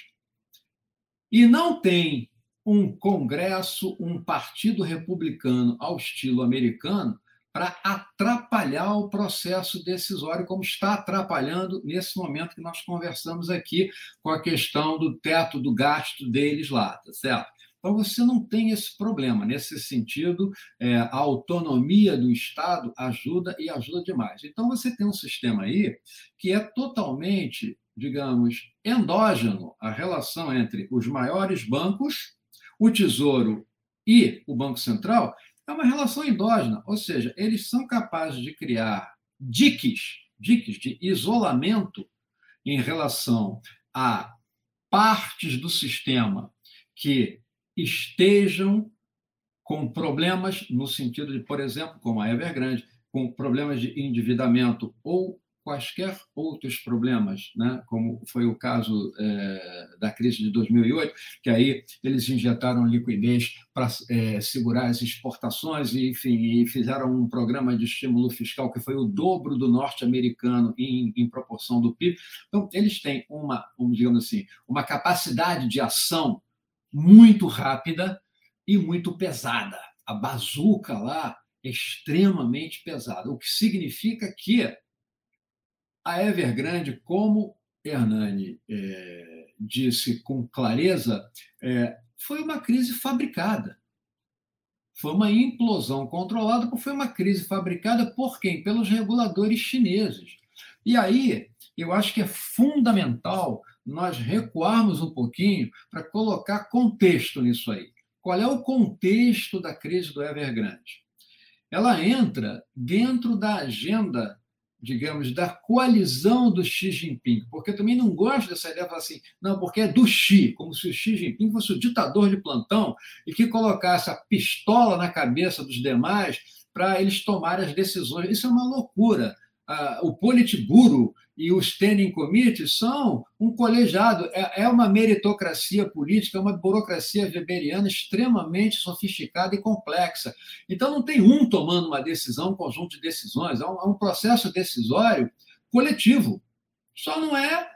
E não tem um Congresso, um partido republicano ao estilo americano para atrapalhar o processo decisório, como está atrapalhando nesse momento que nós conversamos aqui com a questão do teto do gasto deles lá, tá certo? Então, você não tem esse problema. Nesse sentido, é, a autonomia do Estado ajuda e ajuda demais. Então, você tem um sistema aí que é totalmente, digamos, endógeno, a relação entre os maiores bancos, o Tesouro e o Banco Central, é uma relação endógena, ou seja, eles são capazes de criar diques, diques de isolamento em relação a partes do sistema que estejam com problemas no sentido de, por exemplo, como a Evergrande, com problemas de endividamento ou quaisquer outros problemas, né? Como foi o caso é, da crise de dois mil e oito, que aí eles injetaram liquidez para é, segurar as exportações e, enfim, e fizeram um programa de estímulo fiscal que foi o dobro do norte-americano em, em proporção do P I B. Então, eles têm uma, um, digamos assim, uma capacidade de ação muito rápida e muito pesada. A bazuca lá é extremamente pesada, o que significa que a Evergrande, como Hernani eh, disse com clareza, eh, foi uma crise fabricada. Foi uma implosão controlada, porque foi uma crise fabricada por quem? Pelos reguladores chineses. E aí, eu acho que é fundamental nós recuarmos um pouquinho para colocar contexto nisso aí. Qual é o contexto da crise do Evergrande? Ela entra dentro da agenda, digamos, da coalizão do Xi Jinping, porque eu também não gosto dessa ideia de falar assim, não, porque é do Xi, como se o Xi Jinping fosse o ditador de plantão e que colocasse a pistola na cabeça dos demais para eles tomarem as decisões. Isso é uma loucura. O Politburo e o Standing Committee são um colegiado, é uma meritocracia política, é uma burocracia weberiana extremamente sofisticada e complexa. Então, não tem um tomando uma decisão, um conjunto de decisões, é um processo decisório coletivo. Só não é,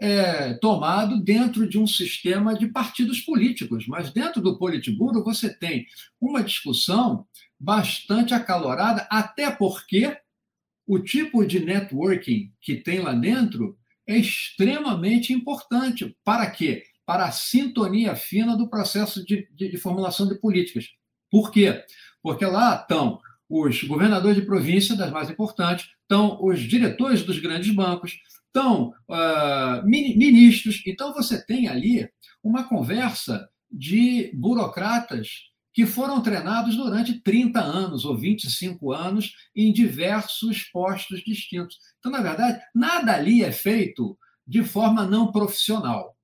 é tomado dentro de um sistema de partidos políticos, mas dentro do Politburo você tem uma discussão bastante acalorada, até porque o tipo de networking que tem lá dentro é extremamente importante. Para quê? Para a sintonia fina do processo de, de, de formulação de políticas. Por quê? Porque lá estão os governadores de província, das mais importantes, estão os diretores dos grandes bancos, estão uh, ministros. Então, você tem ali uma conversa de burocratas que foram treinados durante trinta anos ou vinte e cinco anos em diversos postos distintos. Então, na verdade, nada ali é feito de forma não profissional.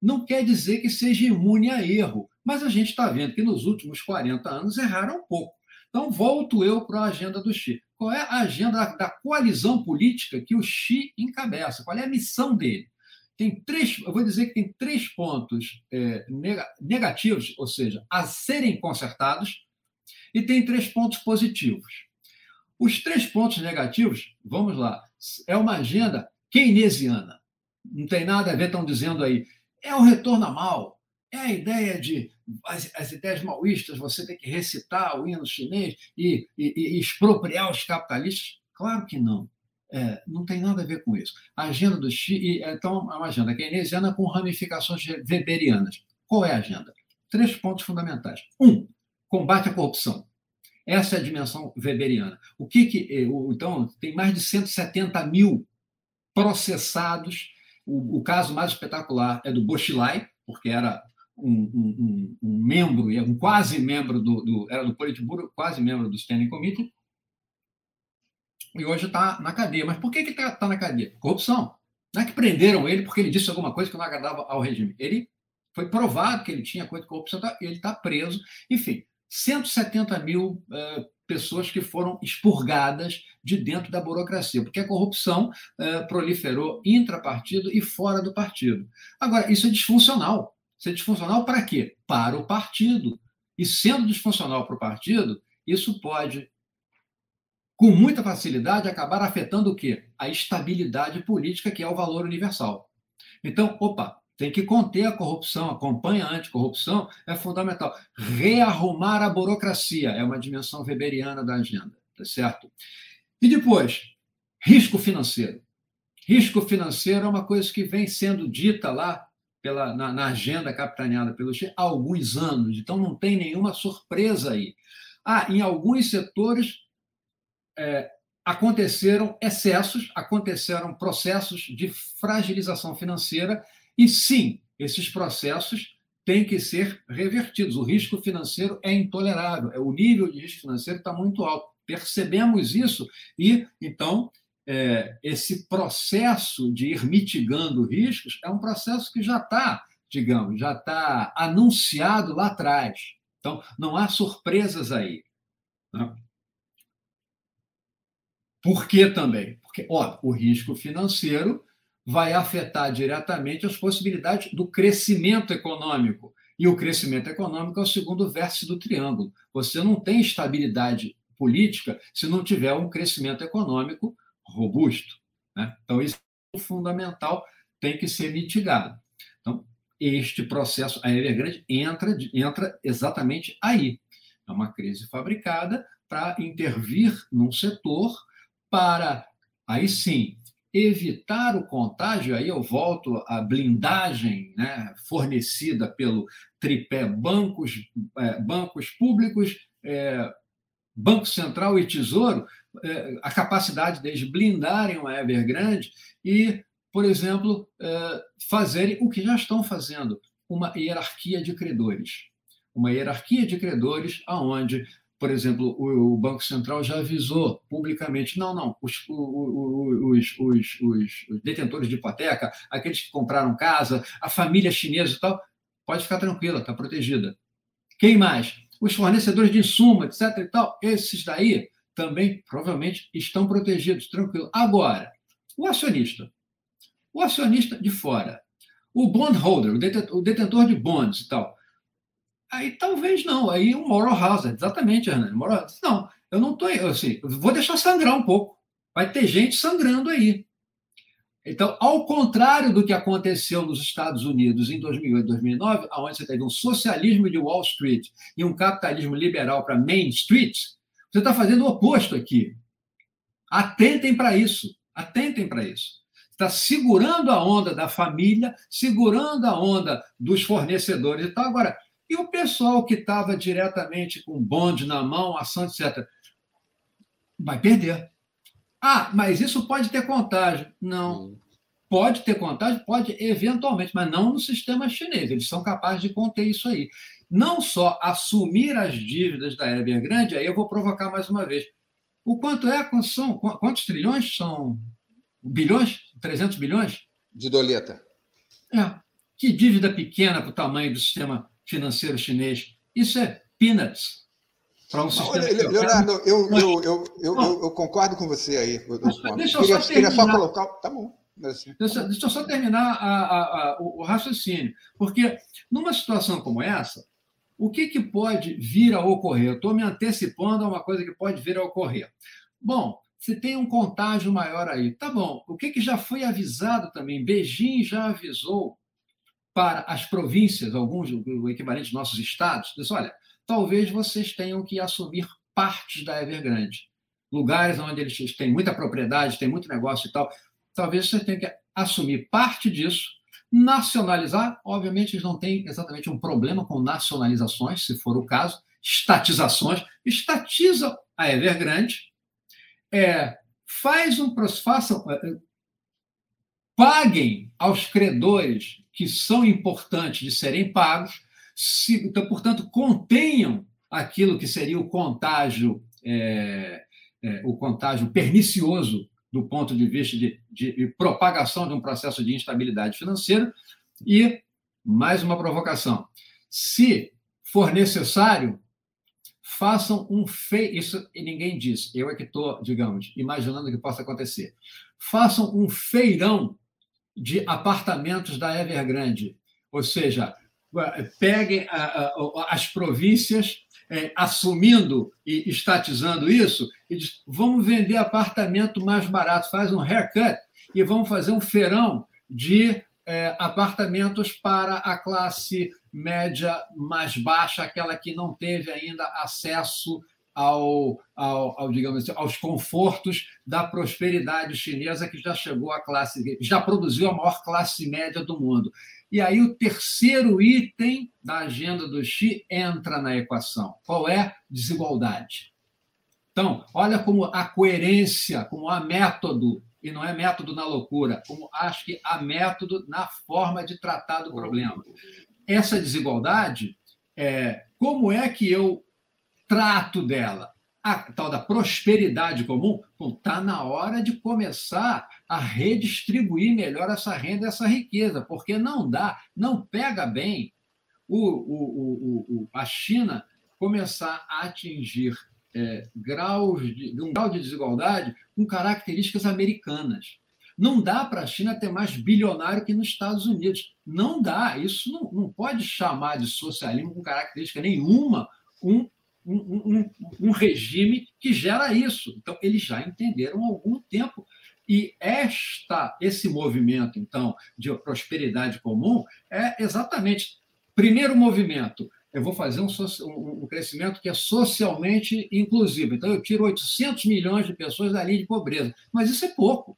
Não quer dizer que seja imune a erro, mas a gente está vendo que nos últimos quarenta anos erraram um pouco. Então, volto eu para a agenda do Xi. Qual é a agenda da coalizão política que o Xi encabeça? Qual é a missão dele? Tem três, eu vou dizer que tem três pontos é, negativos, ou seja, a serem consertados, e tem três pontos positivos. Os três pontos negativos, vamos lá, é uma agenda keynesiana. Não tem nada a ver, estão dizendo aí. É o retorno a Mao, é a ideia de, as, as ideias maoístas, você tem que recitar o hino chinês e, e, e expropriar os capitalistas. Claro que não. É, não tem nada a ver com isso. A agenda do Xi, então, é uma agenda keynesiana com ramificações weberianas. Qual é a agenda? Três pontos fundamentais. Um, combate à corrupção. Essa é a dimensão weberiana. O que que, então, tem mais de cento e setenta mil processados. O, o caso mais espetacular é do Bochilai, porque era um, um, um membro, um quase membro do, do, era do Politburo, quase membro do Standing Committee. E hoje está na cadeia. Mas por que está tá na cadeia? Corrupção. Não é que prenderam ele porque ele disse alguma coisa que não agradava ao regime. Ele foi provado que ele tinha coisa de corrupção, ele está preso. Enfim, cento e setenta mil uh, pessoas que foram expurgadas de dentro da burocracia, porque a corrupção uh, proliferou intrapartido e fora do partido. Agora, isso é disfuncional. Isso é disfuncional para quê? Para o partido. E sendo disfuncional para o partido, isso pode com muita facilidade, acabar afetando o quê? A estabilidade política, que é o valor universal. Então, opa, tem que conter a corrupção, a campanha anticorrupção é fundamental. Rearrumar a burocracia é uma dimensão weberiana da agenda, tá certo? E depois, risco financeiro. Risco financeiro é uma coisa que vem sendo dita lá pela, na, na agenda capitaneada pelo Xi há alguns anos, então não tem nenhuma surpresa aí. Ah, em alguns setores é, aconteceram excessos, aconteceram processos de fragilização financeira. E, sim, esses processos têm que ser revertidos. O risco financeiro é intolerável. O nível de risco financeiro está muito alto. Percebemos isso e, então, é, esse processo de ir mitigando riscos é um processo que já está, digamos, já está anunciado lá atrás. Então, não há surpresas aí. Não. Por que também? Porque, ó, o risco financeiro vai afetar diretamente as possibilidades do crescimento econômico. E o crescimento econômico é o segundo vértice do triângulo. Você não tem estabilidade política se não tiver um crescimento econômico robusto, né? Então, isso é fundamental, tem que ser mitigado. Então, este processo, a Evergrande entra, entra exatamente aí. É uma crise fabricada para intervir num setor para, aí sim, evitar o contágio. Aí eu volto à blindagem, né, fornecida pelo tripé bancos, é, bancos públicos, é, Banco Central e Tesouro, é, a capacidade deles blindarem uma Evergrande e, por exemplo, é, fazerem o que já estão fazendo, uma hierarquia de credores. Uma hierarquia de credores onde, por exemplo, o Banco Central já avisou publicamente, não, não, os, os, os, os, os detentores de hipoteca, aqueles que compraram casa, a família chinesa e tal, pode ficar tranquila, está protegida. Quem mais? Os fornecedores de insumo, etcétera e tal, esses daí também provavelmente estão protegidos, tranquilo. Agora, o acionista, o acionista de fora, o bondholder, o detentor de bonds e tal, aí talvez não, aí um moral hazard, exatamente, Hernani. Moral hazard. Não, eu não estou, assim, vou deixar sangrar um pouco, vai ter gente sangrando aí. Então, ao contrário do que aconteceu nos Estados Unidos em dois mil e oito, dois mil e nove, onde você teve um socialismo de Wall Street e um capitalismo liberal para Main Street, você está fazendo o oposto aqui. Atentem para isso, atentem para isso. Está segurando a onda da família, segurando a onda dos fornecedores e tal. Agora, e o pessoal que estava diretamente com bonde na mão, ação, etcétera, vai perder. Ah, mas isso pode ter contágio. Não. Pode ter contágio? Pode, eventualmente, mas não no sistema chinês. Eles são capazes de conter isso aí. Não só assumir as dívidas da Evergrande, aí eu vou provocar mais uma vez. O quanto é? Quantos, são, quantos trilhões são? Bilhões? trezentos bilhões? De doleta. É. Que dívida pequena para o tamanho do sistema financeiro chinês. Isso é peanuts. Para um sistema. Não, Leonardo, eu, eu, eu, eu, eu, eu concordo com você aí. Eu deixa eu queria, só terminar. Só colocar... Tá bom. Assim. Deixa, deixa eu só terminar a, a, a, o raciocínio. Porque, numa situação como essa, o que, que pode vir a ocorrer? Eu estou me antecipando a uma coisa que pode vir a ocorrer. Bom, se tem um contágio maior aí, tá bom. O que, que já foi avisado também? Beijing já avisou para as províncias, alguns o equivalente dos nossos estados, diz, olha, talvez vocês tenham que assumir partes da Evergrande, lugares onde eles têm muita propriedade, têm muito negócio e tal, talvez vocês tenham que assumir parte disso, nacionalizar, obviamente eles não têm exatamente um problema com nacionalizações, se for o caso, estatizações, estatiza a Evergrande, é, faz um, façam, paguem aos credores que são importantes de serem pagos, se, então, portanto, contenham aquilo que seria o contágio, é, é, o contágio pernicioso do ponto de vista de, de, de propagação de um processo de instabilidade financeira. E, mais uma provocação, se for necessário, façam um fake... Isso ninguém diz, eu é que estou, digamos, imaginando que possa acontecer. Façam um feirão de apartamentos da Evergrande, ou seja, peguem a, a, as províncias é, assumindo e estatizando isso, e diz, vamos vender apartamento mais barato, faz um haircut e vamos fazer um feirão de é, apartamentos para a classe média mais baixa, aquela que não teve ainda acesso Ao, ao, ao, digamos assim, aos confortos da prosperidade chinesa, que já chegou à classe, já produziu a maior classe média do mundo. E aí o terceiro item da agenda do Xi entra na equação. Qual é? Desigualdade. Então, olha como a coerência, como há método, e não é método na loucura, como acho que há método na forma de tratar do problema. Essa desigualdade, é, como é que eu trato dela, a tal da prosperidade comum? Está na hora de começar a redistribuir melhor essa renda, essa riqueza, porque não dá, não pega bem o, o, o, o, a China começar a atingir é, graus de, um grau de desigualdade com características americanas. Não dá para a China ter mais bilionário que nos Estados Unidos. Não dá, isso não, não pode chamar de socialismo com característica nenhuma, um Um, um, um regime que gera isso. Então, eles já entenderam há algum tempo. E esta, esse movimento, então, de prosperidade comum é exatamente... Primeiro movimento, eu vou fazer um, um crescimento que é socialmente inclusivo. Então, eu tiro oitocentos milhões de pessoas da linha de pobreza. Mas isso é pouco.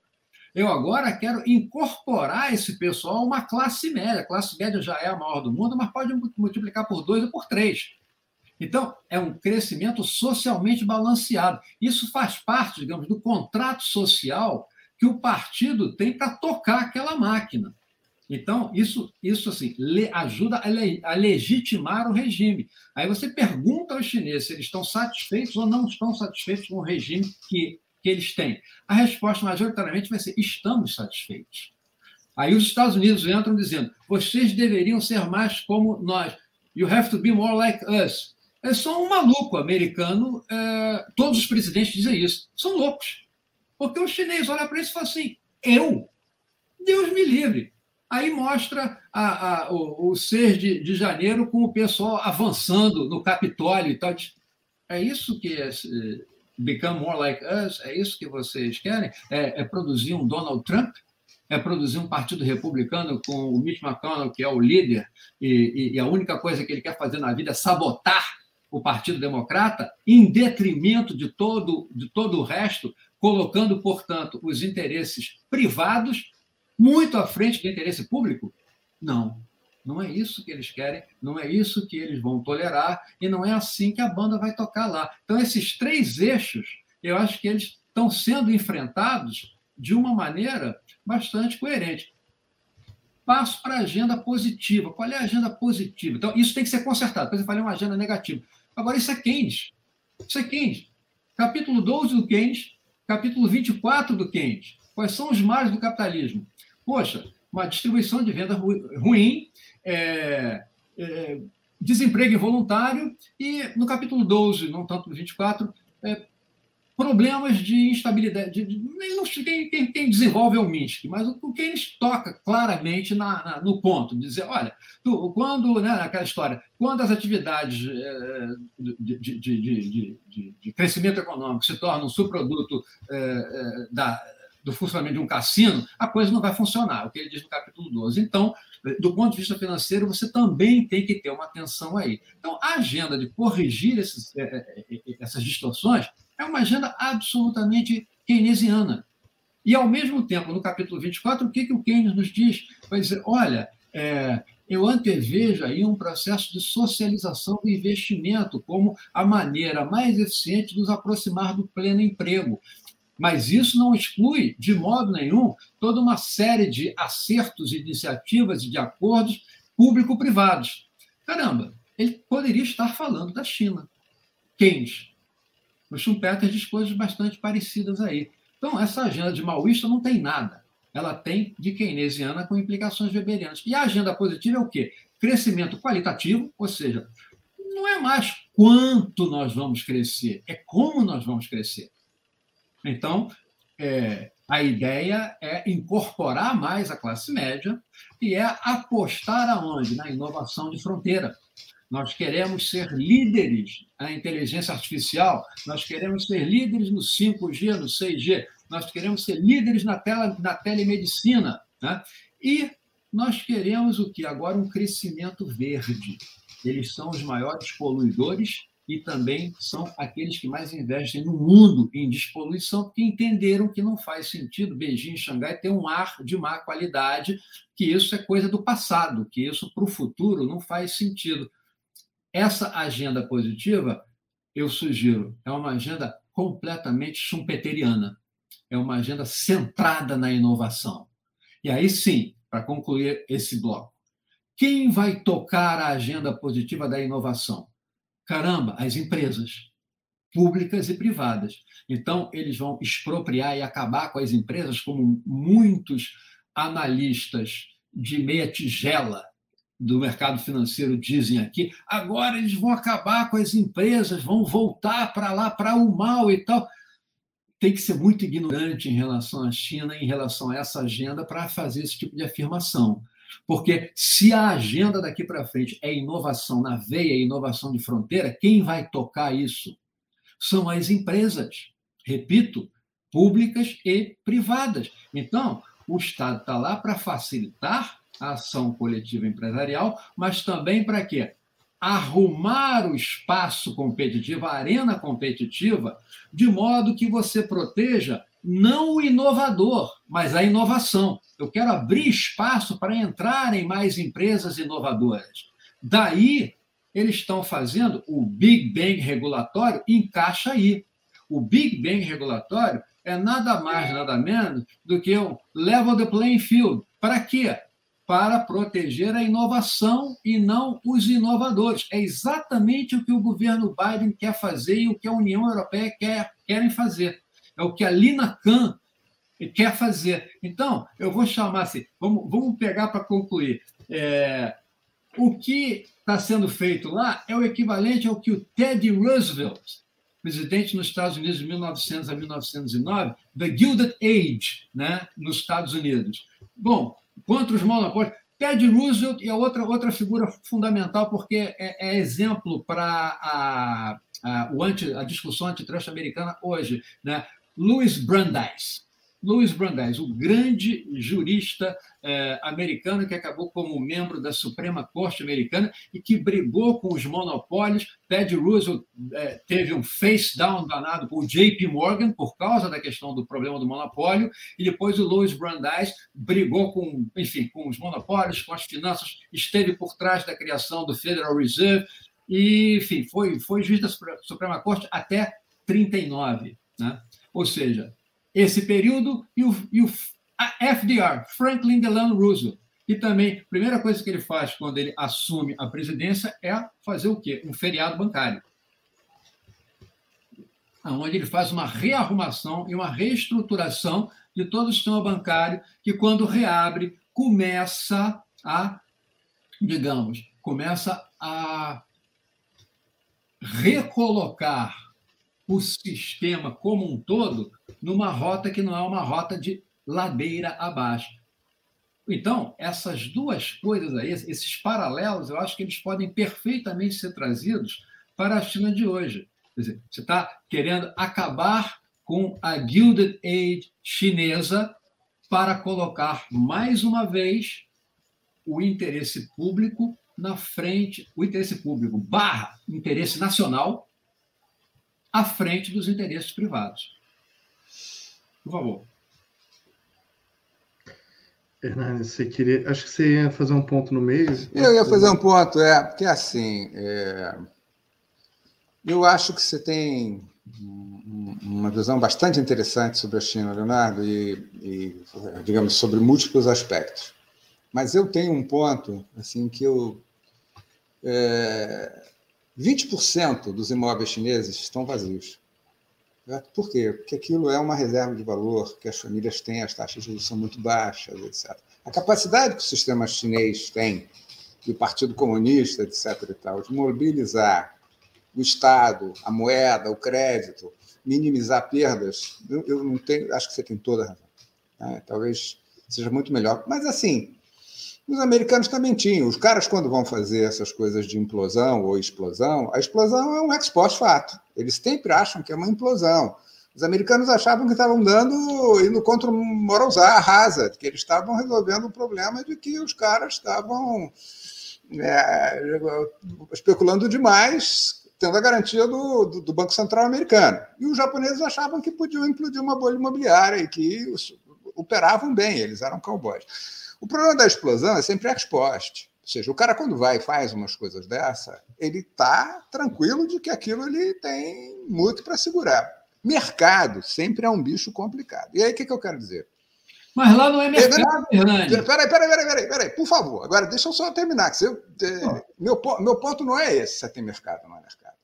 Eu agora quero incorporar esse pessoal a uma classe média. A classe média já é a maior do mundo, mas pode multiplicar por dois ou por três. Então, é um crescimento socialmente balanceado. Isso faz parte, digamos, do contrato social que o partido tem para tocar aquela máquina. Então, isso, isso assim, le, ajuda a, le, a legitimar o regime. Aí você pergunta aos chineses se eles estão satisfeitos ou não estão satisfeitos com o regime que, que eles têm. A resposta, majoritariamente, vai ser: estamos satisfeitos. Aí os Estados Unidos entram dizendo: vocês deveriam ser mais como nós. You have to be more like us. É só um maluco americano, é, todos os presidentes dizem isso, são loucos. Porque o chinês olha para isso e fala assim: eu? Deus me livre. Aí mostra a, a, o, o seis de janeiro com o pessoal avançando no Capitólio e tal. É isso que é become more like us? É isso que vocês querem? É, é produzir um Donald Trump? É produzir um partido republicano com o Mitch McConnell, que é o líder, e, e a única coisa que ele quer fazer na vida é sabotar o Partido Democrata, em detrimento de todo, de todo o resto, colocando, portanto, os interesses privados muito à frente do interesse público? Não, não é isso que eles querem, não é isso que eles vão tolerar, e não é assim que a banda vai tocar lá. Então, esses três eixos, eu acho que eles estão sendo enfrentados de uma maneira bastante coerente. Passo para a agenda positiva. Qual é a agenda positiva? Então, isso tem que ser consertado. Depois eu falei uma agenda negativa. Agora, isso é Keynes. Isso é Keynes. Capítulo doze do Keynes, capítulo vinte e quatro do Keynes. Quais são os males do capitalismo? Poxa, uma distribuição de renda ruim, é, é, desemprego involuntário e, no capítulo doze, não tanto no vinte e quatro, é, problemas de instabilidade. De, de, quem, quem, quem desenvolve é o Minsky, mas o, o Keynes toca claramente na, na, no ponto, dizer, olha, tu, quando, né, aquela história, quando as atividades é, de, de, de, de, de, de crescimento econômico se tornam um subproduto é, é, da, do funcionamento de um cassino, a coisa não vai funcionar, o que ele diz no capítulo doze. Então, do ponto de vista financeiro, você também tem que ter uma atenção aí. Então, a agenda de corrigir esses, essas distorções é uma agenda absolutamente keynesiana. E, ao mesmo tempo, no capítulo vinte e quatro, o que, que o Keynes nos diz? Vai dizer, olha, é, eu antevejo aí um processo de socialização do investimento como a maneira mais eficiente de nos aproximar do pleno emprego. Mas isso não exclui, de modo nenhum, toda uma série de acertos, iniciativas e de acordos público-privados. Caramba, ele poderia estar falando da China. Keynes. O Schumpeter diz coisas bastante parecidas aí. Então, essa agenda de maoísta não tem nada. Ela tem de keynesiana com implicações weberianas. E a agenda positiva é o quê? Crescimento qualitativo, ou seja, não é mais quanto nós vamos crescer, é como nós vamos crescer. Então, é, a ideia é incorporar mais a classe média e é apostar aonde? Na inovação de fronteira. Nós queremos ser líderes na inteligência artificial, nós queremos ser líderes no cinco G, no seis G, nós queremos ser líderes na, tela, na telemedicina, né? E nós queremos o que? Agora um crescimento verde. Eles são os maiores poluidores e também são aqueles que mais investem no mundo em despoluição, porque entenderam que não faz sentido Beijing e Xangai ter um ar de má qualidade, que isso é coisa do passado, que isso para o futuro não faz sentido. Essa agenda positiva, eu sugiro, é uma agenda completamente schumpeteriana, é uma agenda centrada na inovação. E aí sim, para concluir esse bloco, quem vai tocar a agenda positiva da inovação? Caramba, as empresas públicas e privadas. Então, eles vão expropriar e acabar com as empresas, como muitos analistas de meia tigela do mercado financeiro dizem aqui. Agora eles vão acabar com as empresas, vão voltar para lá, para o mal e tal. Tem que ser muito ignorante em relação à China, em relação a essa agenda, para fazer esse tipo de afirmação. Porque se a agenda daqui para frente é inovação na veia, é inovação de fronteira, quem vai tocar isso? São as empresas, repito, públicas e privadas. Então, o Estado está lá para facilitar a ação coletiva empresarial, mas também para quê? Arrumar o espaço competitivo, a arena competitiva, de modo que você proteja não o inovador, mas a inovação. Eu quero abrir espaço para entrarem mais empresas inovadoras. Daí, eles estão fazendo o Big Bang regulatório, encaixa aí. O Big Bang regulatório é nada mais, nada menos do que um level the playing field. Para quê? Para proteger a inovação e não os inovadores. É exatamente o que o governo Biden quer fazer e o que a União Europeia quer, querem fazer. É o que a Lina Khan quer fazer. Então, eu vou chamar assim, vamos, vamos pegar para concluir. É, o que está sendo feito lá é o equivalente ao que o Teddy Roosevelt, presidente nos Estados Unidos de mil e novecentos a mil novecentos e nove, da Gilded Age, né, nos Estados Unidos. Bom, contra os monopólios, Teddy Roosevelt é outra, outra figura fundamental, porque é, é exemplo para a, a, o anti, a discussão antitrust americana hoje, né? Louis Brandeis. Louis Brandeis, o grande jurista eh, americano que acabou como membro da Suprema Corte Americana e que brigou com os monopólios. Teddy Roosevelt eh, teve um face-down danado com o J P Morgan por causa da questão do problema do monopólio, e depois o Louis Brandeis brigou com, enfim, com os monopólios, com as finanças, esteve por trás da criação do Federal Reserve e, enfim, foi, foi juiz da Suprema Corte até trinta e nove, né? Ou seja, esse período, e o, e o F D R, Franklin Delano Roosevelt. E também, a primeira coisa que ele faz quando ele assume a presidência é fazer o quê? Um feriado bancário, onde ele faz uma rearrumação e uma reestruturação de todo o sistema bancário, que quando reabre, começa a, digamos, começa a recolocar o sistema como um todo numa rota que não é uma rota de ladeira abaixo. Então, essas duas coisas aí, esses paralelos, eu acho que eles podem perfeitamente ser trazidos para a China de hoje. Quer dizer, você está querendo acabar com a Gilded Age chinesa para colocar, mais uma vez, o interesse público na frente, o interesse público barra interesse nacional, à frente dos interesses privados. Por favor. Hernani, você queria... Acho que você ia fazer um ponto no meio. Eu ia fazer um ponto, é, porque assim, é... eu acho que você tem uma visão bastante interessante sobre a China, Leonardo, e, e digamos, sobre múltiplos aspectos. Mas eu tenho um ponto, assim, que eu... É... vinte por cento dos imóveis chineses estão vazios. Certo? Por quê? Porque aquilo é uma reserva de valor que as famílias têm, as taxas de juros são muito baixas, etcétera. A capacidade que o sistema chinês tem, e o Partido Comunista, etcétera, e tal, de mobilizar o Estado, a moeda, o crédito, minimizar perdas, eu, eu não tenho, acho que você tem toda a razão. Né? Talvez seja muito melhor. Mas, assim, Os americanos também tinham. Os caras, quando vão fazer essas coisas de implosão ou explosão, a explosão é um ex post facto. Eles sempre acham que é uma implosão. Os americanos achavam que estavam dando, indo contra o Morozar, arrasa, que eles estavam resolvendo o problema de que os caras estavam é, especulando demais, tendo a garantia do, do, do Banco Central americano. E os japoneses achavam que podiam implodir uma bolha imobiliária e que os, operavam bem, eles eram cowboys. O problema da explosão é sempre ex post. Ou seja, o cara, quando vai e faz umas coisas dessa, ele está tranquilo de que aquilo ele tem muito para segurar. Mercado sempre é um bicho complicado. E aí, o que, que eu quero dizer? Mas lá não é mercado, Hernani. Peraí, peraí, peraí, peraí, por favor. Agora, deixa eu só terminar. Que eu, eh, meu, meu ponto não é esse, se tem mercado ou não é mercado.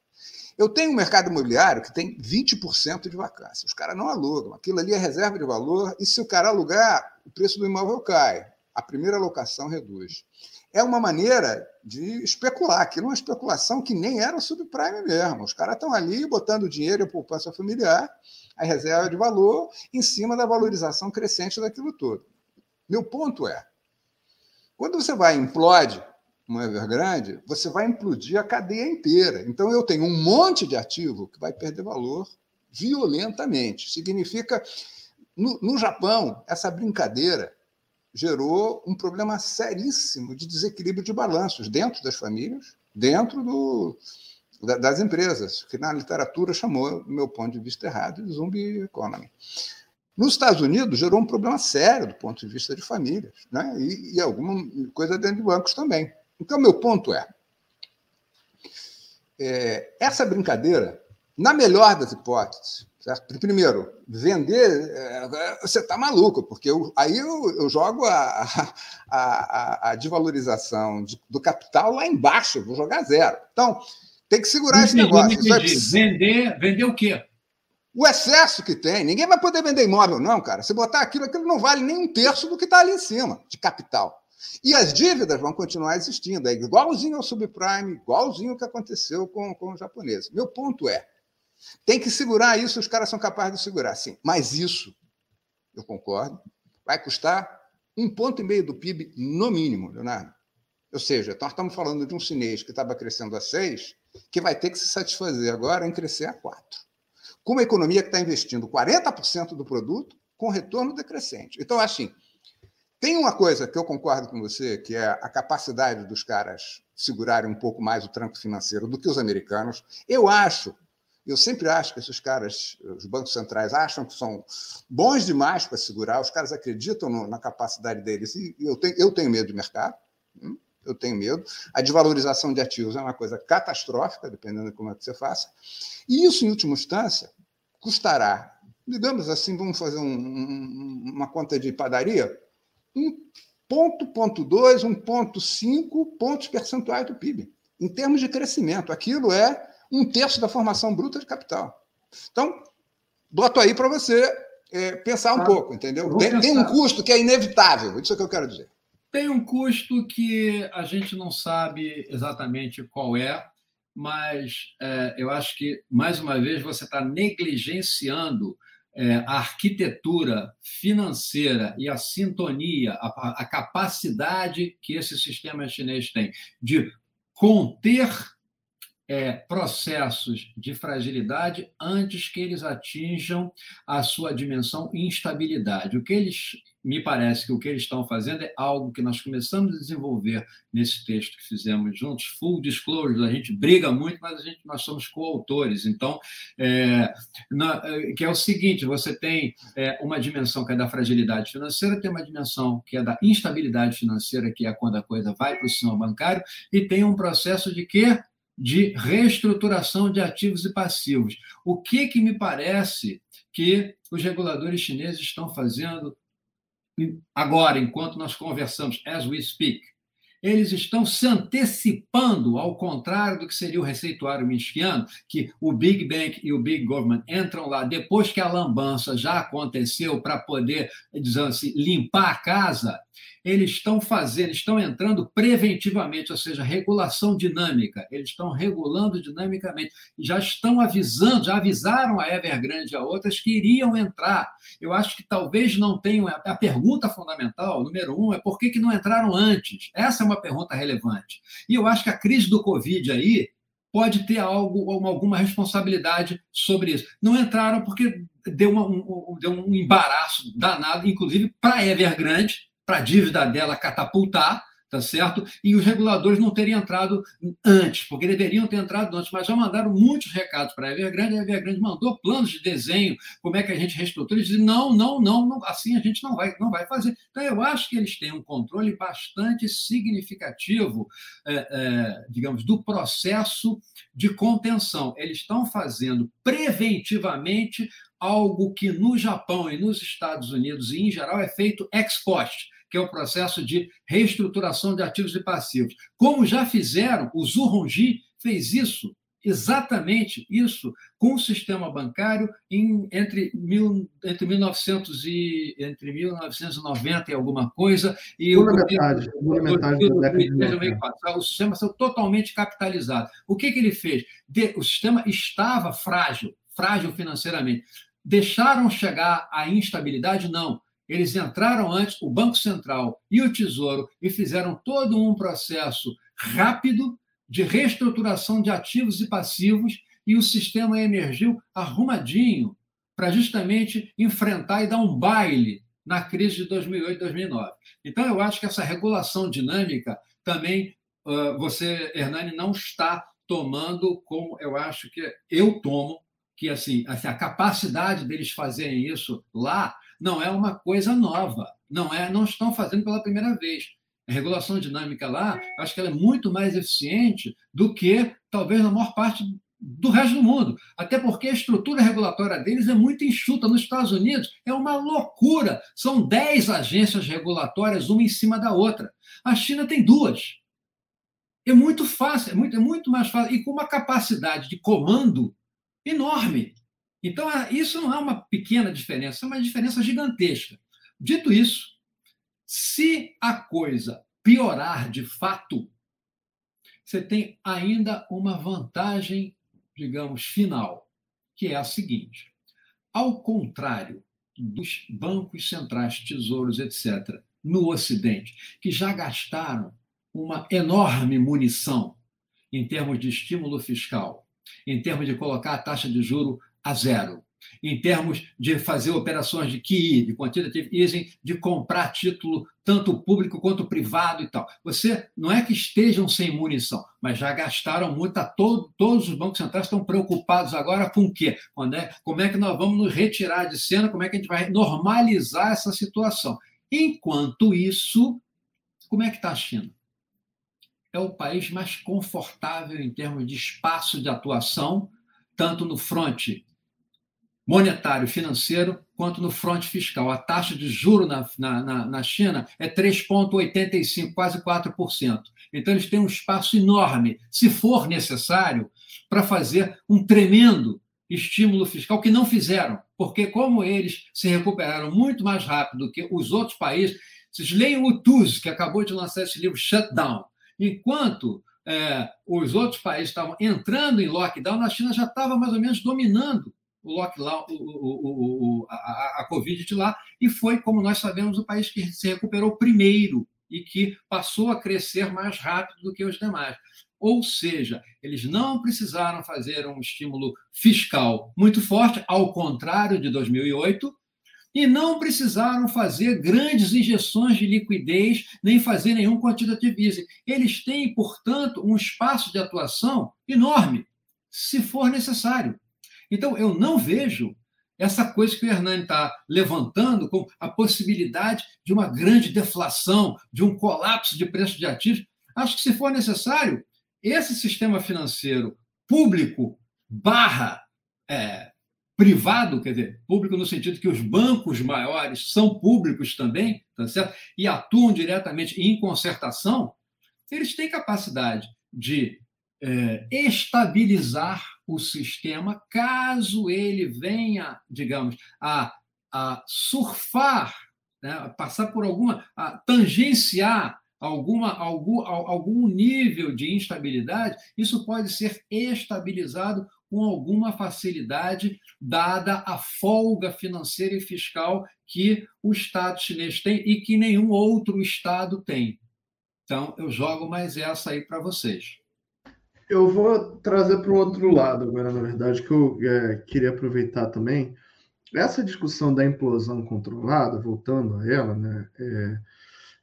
Eu tenho um mercado imobiliário que tem vinte por cento de vacância. Os caras não alugam. Aquilo ali é reserva de valor e, se o cara alugar, o preço do imóvel cai. A primeira locação reduz. É uma maneira de especular, aquilo é uma especulação que nem era o subprime mesmo. Os caras estão ali botando dinheiro em poupança familiar, a reserva de valor, em cima da valorização crescente daquilo tudo. Meu ponto é, quando você vai e implode uma Evergrande, você vai implodir a cadeia inteira. Então, eu tenho um monte de ativo que vai perder valor violentamente. Significa, no, no Japão, essa brincadeira gerou um problema seríssimo de desequilíbrio de balanços dentro das famílias, dentro do, das empresas, que na literatura chamou, do meu ponto de vista errado, de zumbi economy. Nos Estados Unidos, gerou um problema sério do ponto de vista de famílias, né? e, e alguma coisa dentro de bancos também. Então, meu ponto é, é essa brincadeira, na melhor das hipóteses, certo? Primeiro, vender, você está maluco, porque eu, aí eu, eu jogo a, a, a desvalorização de, do capital lá embaixo, eu vou jogar zero. Então, tem que segurar não esse entendi, negócio. Isso é... vender, vender o quê? O excesso que tem. Ninguém vai poder vender imóvel, não, cara. Se botar aquilo, aquilo não vale nem um terço do que está ali em cima, de capital. E as dívidas vão continuar existindo. É igualzinho ao subprime, igualzinho o que aconteceu com, com os japoneses. Meu ponto é, tem que segurar isso, os caras são capazes de segurar, sim. Mas isso, eu concordo, vai custar um ponto e meio do P I B, no mínimo, Leonardo. Ou seja, nós estamos falando de um chinês que estava crescendo a seis, que vai ter que se satisfazer agora em crescer a quatro. Com uma economia que está investindo quarenta por cento do produto com retorno decrescente. Então, assim, tem uma coisa que eu concordo com você, que é a capacidade dos caras segurarem um pouco mais o tranco financeiro do que os americanos. Eu acho... Eu sempre acho que esses caras, os bancos centrais, acham que são bons demais para segurar, os caras acreditam no, na capacidade deles. E eu tenho, eu tenho medo do mercado, eu tenho medo. A desvalorização de ativos é uma coisa catastrófica, dependendo de como é que você faça. E isso, em última instância, custará, digamos assim, vamos fazer um, um, uma conta de padaria, um ponto, um ponto dois, um ponto cinco pontos percentuais do P I B, em termos de crescimento. Aquilo é um terço da formação bruta de capital. Então, boto aí para você é, pensar um ah, pouco, entendeu? Tem, tem um custo que é inevitável, isso é o que eu quero dizer. Tem um custo que a gente não sabe exatamente qual é, mas é, eu acho que, mais uma vez, você está negligenciando é, a arquitetura financeira e a sintonia, a, a capacidade que esse sistema chinês tem de conter É, processos de fragilidade antes que eles atinjam a sua dimensão instabilidade. O que eles, me parece que o que eles estão fazendo é algo que nós começamos a desenvolver nesse texto que fizemos juntos, full disclosure, a gente briga muito, mas a gente, nós somos coautores, então, é, na, que é o seguinte, você tem é, uma dimensão que é da fragilidade financeira, tem uma dimensão que é da instabilidade financeira, que é quando a coisa vai para o sistema bancário, e tem um processo de quê? De reestruturação de ativos e passivos. O que, que me parece que os reguladores chineses estão fazendo agora, enquanto nós conversamos, as we speak? Eles estão se antecipando, ao contrário do que seria o receituário minskiano, que o Big Bank e o Big Government entram lá depois que a lambança já aconteceu para poder, digamos assim, limpar a casa. eles estão fazendo, estão entrando preventivamente, ou seja, regulação dinâmica, eles estão regulando dinamicamente, já estão avisando, já avisaram a Evergrande e a outras que iriam entrar. Eu acho que talvez não tenham... A pergunta fundamental, número um, é por que que não entraram antes? Essa é uma pergunta relevante. E eu acho que a crise do Covid aí pode ter algo, alguma responsabilidade sobre isso. Não entraram porque deu, uma, um, deu um embaraço danado, inclusive para a Evergrande, para a dívida dela catapultar, tá certo? E os reguladores não terem entrado antes, porque deveriam ter entrado antes, mas já mandaram muitos recados para a Evergrande, a Evergrande mandou planos de desenho, como é que a gente reestrutura, e disse, não, não, não, não, assim a gente não vai, não vai fazer. Então, eu acho que eles têm um controle bastante significativo, é, é, digamos, do processo de contenção. Eles estão fazendo preventivamente algo que no Japão e nos Estados Unidos, e em geral, é feito ex post, que é o processo de reestruturação de ativos e passivos. Como já fizeram, o Zhu Hongji fez isso, exatamente isso, com o sistema bancário em, entre, mil, entre, mil e novecentos e, entre mil novecentos e noventa e alguma coisa. E o, metade, o, metade o, o, o sistema saiu totalmente capitalizado. O que, que ele fez? De, o sistema estava frágil, frágil financeiramente. Deixaram chegar à instabilidade? Não. Eles entraram antes, o Banco Central e o Tesouro, e fizeram todo um processo rápido de reestruturação de ativos e passivos, e o sistema emergiu arrumadinho para justamente enfrentar e dar um baile na crise de dois mil e oito, dois mil e nove. Então, eu acho que essa regulação dinâmica também, você, Hernani, não está tomando como eu acho que eu tomo, que assim, a capacidade deles fazerem isso lá não é uma coisa nova, não é, não estão fazendo pela primeira vez. A regulação dinâmica lá, acho que ela é muito mais eficiente do que, talvez, na maior parte do resto do mundo. Até porque a estrutura regulatória deles é muito enxuta. Nos Estados Unidos é uma loucura. São dez agências regulatórias, uma em cima da outra. A China tem duas. É muito fácil, é muito, é muito mais fácil. E com uma capacidade de comando enorme. Então, isso não é uma pequena diferença, é uma diferença gigantesca. Dito isso, se a coisa piorar de fato, você tem ainda uma vantagem, digamos, final, que é a seguinte. Ao contrário dos bancos centrais, tesouros, etcétera, no Ocidente, que já gastaram uma enorme munição em termos de estímulo fiscal, em termos de colocar a taxa de juros a zero, em termos de fazer operações de Q I, de quantitative easing, de comprar título tanto público quanto privado e tal. Você não é que estejam sem munição, mas já gastaram muito. A todo, todos os bancos centrais estão preocupados agora com o quê? Quando é, como é que nós vamos nos retirar de cena? Como é que a gente vai normalizar essa situação? Enquanto isso, como é que está a China? É o país mais confortável em termos de espaço de atuação, tanto no fronte monetário financeiro quanto no fronte fiscal. A taxa de juros na, na, na China é três vírgula oitenta e cinco por cento, quase quatro por cento. Então, eles têm um espaço enorme, se for necessário, para fazer um tremendo estímulo fiscal, que não fizeram, porque como eles se recuperaram muito mais rápido que os outros países, vocês leiam o Tuz, que acabou de lançar esse livro, Shutdown, enquanto... É, os outros países estavam entrando em lockdown, a China já estava mais ou menos dominando o lockdown, o, o, o, a, a Covid de lá, e foi, como nós sabemos, o país que se recuperou primeiro e que passou a crescer mais rápido do que os demais. Ou seja, eles não precisaram fazer um estímulo fiscal muito forte, ao contrário de dois mil e oito, e não precisaram fazer grandes injeções de liquidez, nem fazer nenhum quantitative easing. Eles têm, portanto, um espaço de atuação enorme, se for necessário. Então, eu não vejo essa coisa que o Hernani está levantando com a possibilidade de uma grande deflação, de um colapso de preços de ativos. Acho que, se for necessário, esse sistema financeiro público barra... É, privado, quer dizer, público no sentido que os bancos maiores são públicos também, tá certo? E atuam diretamente em concertação, eles têm capacidade de é, estabilizar o sistema caso ele venha, digamos, a, a surfar né? Passar por alguma... A, tangenciar alguma, algum, algum nível de instabilidade, isso pode ser estabilizado com alguma facilidade, dada a folga financeira e fiscal que o Estado chinês tem e que nenhum outro Estado tem. Então, eu jogo mais essa aí para vocês. Eu vou trazer para o outro lado agora, na verdade, que eu é, queria aproveitar também. Essa discussão da implosão controlada, voltando a ela, né, é,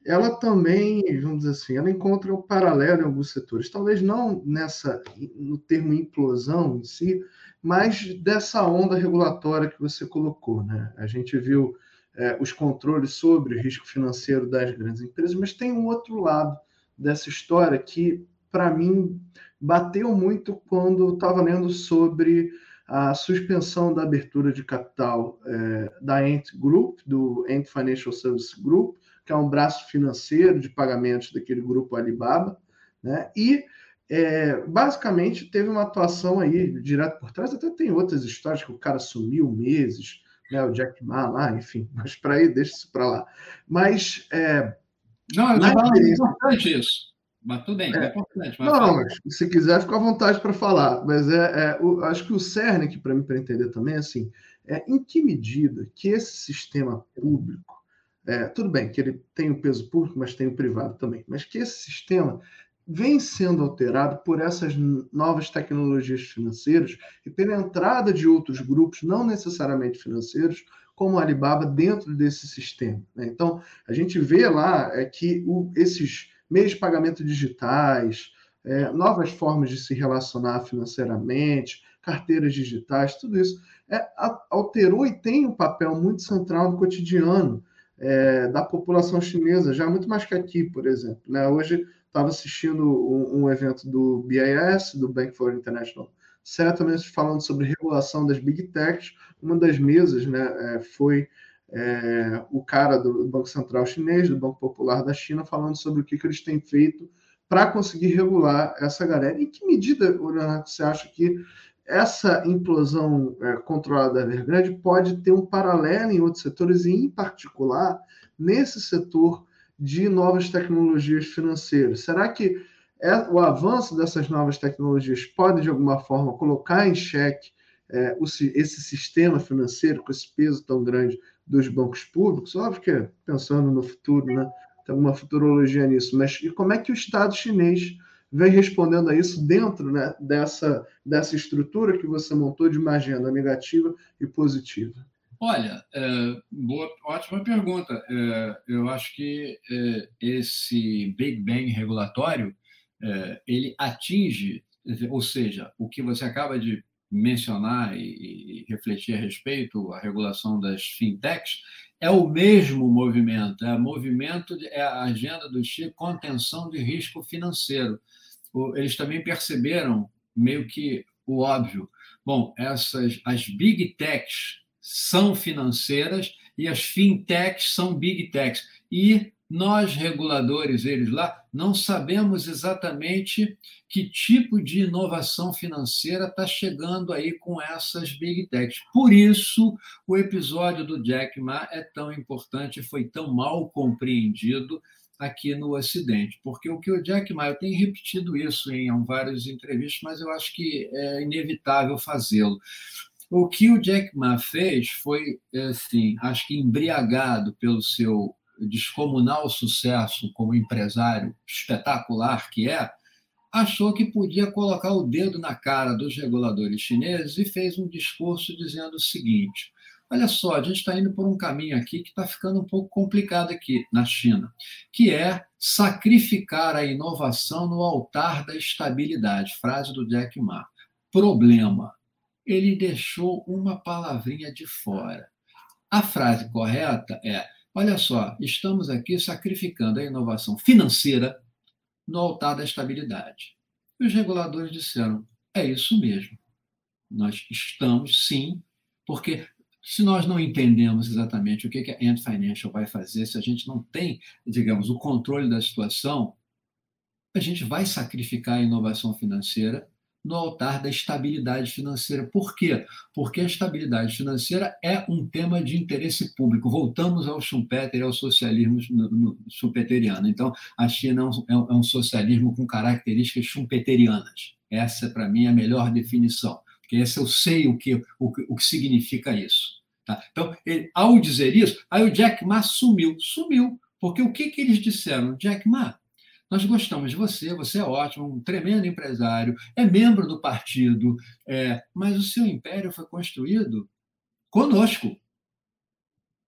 ela também, vamos dizer assim, ela encontra um paralelo em alguns setores, talvez não nessa, no termo implosão em si, mas dessa onda regulatória que você colocou, né? A gente viu é, os controles sobre o risco financeiro das grandes empresas, mas tem um outro lado dessa história que, para mim, bateu muito quando eu estava lendo sobre a suspensão da abertura de capital é, da Ant Group, do Ant Financial Services Group, que é um braço financeiro de pagamentos daquele grupo Alibaba, né? E é, basicamente teve uma atuação aí direto por trás, até tem outras histórias que o cara sumiu meses, né? O Jack Ma lá, enfim, mas para aí, deixa isso para lá. Mas... É, não, eu falo, é importante isso, mas tudo bem, é, é importante. Mas não, mas se quiser, fica à vontade para falar, mas é, é, o, acho que o cerne aqui, para mim, para entender também, assim, é em que medida que esse sistema público, É, tudo bem que ele tem o peso público, mas tem o privado também, mas que esse sistema vem sendo alterado por essas novas tecnologias financeiras e pela entrada de outros grupos, não necessariamente financeiros, como o Alibaba, dentro desse sistema, né? Então, a gente vê lá é, que o, esses meios de pagamento digitais, é, novas formas de se relacionar financeiramente, carteiras digitais, tudo isso é, alterou e tem um papel muito central no cotidiano É, da população chinesa, já muito mais que aqui, por exemplo, né? Hoje estava assistindo um, um evento do B I S, do Bank for International Settlements, falando sobre regulação das Big Techs. Uma das mesas, né, é, foi é, o cara do Banco Central Chinês, do Banco Popular da China, falando sobre o que, que eles têm feito para conseguir regular essa galera. Em que medida, Leonardo, você acha que essa implosão é, controlada da Evergrande pode ter um paralelo em outros setores, e em particular nesse setor de novas tecnologias financeiras? Será que é, o avanço dessas novas tecnologias pode, de alguma forma, colocar em xeque é, o, esse sistema financeiro com esse peso tão grande dos bancos públicos? Óbvio que pensando no futuro, né, tem alguma futurologia nisso, mas e como é que o Estado chinês vem respondendo a isso dentro, né, dessa, dessa estrutura que você montou de uma agenda negativa e positiva? Olha, é, boa, ótima pergunta. É, eu acho que é, esse Big Bang regulatório, é, ele atinge, ou seja, o que você acaba de mencionar e, e refletir a respeito, a regulação das fintechs, é o mesmo movimento, é, movimento de, é a agenda do Xi, contenção de risco financeiro. Eles também perceberam meio que o óbvio. Bom, essas, as big techs são financeiras e as fintechs são big techs. E nós, reguladores, eles lá, não sabemos exatamente que tipo de inovação financeira está chegando aí com essas big techs. Por isso, o episódio do Jack Ma é tão importante e foi tão mal compreendido aqui no Ocidente, porque o que o Jack Ma, eu tenho repetido isso em várias entrevistas, mas eu acho que é inevitável fazê-lo. O que o Jack Ma fez foi, assim, acho que embriagado pelo seu descomunal sucesso como empresário espetacular que é, achou que podia colocar o dedo na cara dos reguladores chineses e fez um discurso dizendo o seguinte: olha só, a gente está indo por um caminho aqui que está ficando um pouco complicado aqui na China, que é sacrificar a inovação no altar da estabilidade. Frase do Jack Ma. Problema, ele deixou uma palavrinha de fora. A frase correta é: olha só, estamos aqui sacrificando a inovação financeira no altar da estabilidade. E os reguladores disseram: é isso mesmo, nós estamos sim, porque... se nós não entendemos exatamente o que a Ant Financial vai fazer, se a gente não tem, digamos, o controle da situação, a gente vai sacrificar a inovação financeira no altar da estabilidade financeira. Por quê? Porque a estabilidade financeira é um tema de interesse público. Voltamos ao Schumpeter e ao socialismo schumpeteriano. Então, a China é um, é um socialismo com características schumpeterianas. Essa, para mim, é a melhor definição, porque essa eu sei o que, o, o que significa isso. Tá? Então, ele, ao dizer isso, aí o Jack Ma sumiu. Sumiu, porque o que, que eles disseram? Jack Ma, nós gostamos de você, você é ótimo, um tremendo empresário, é membro do partido, é, mas o seu império foi construído conosco.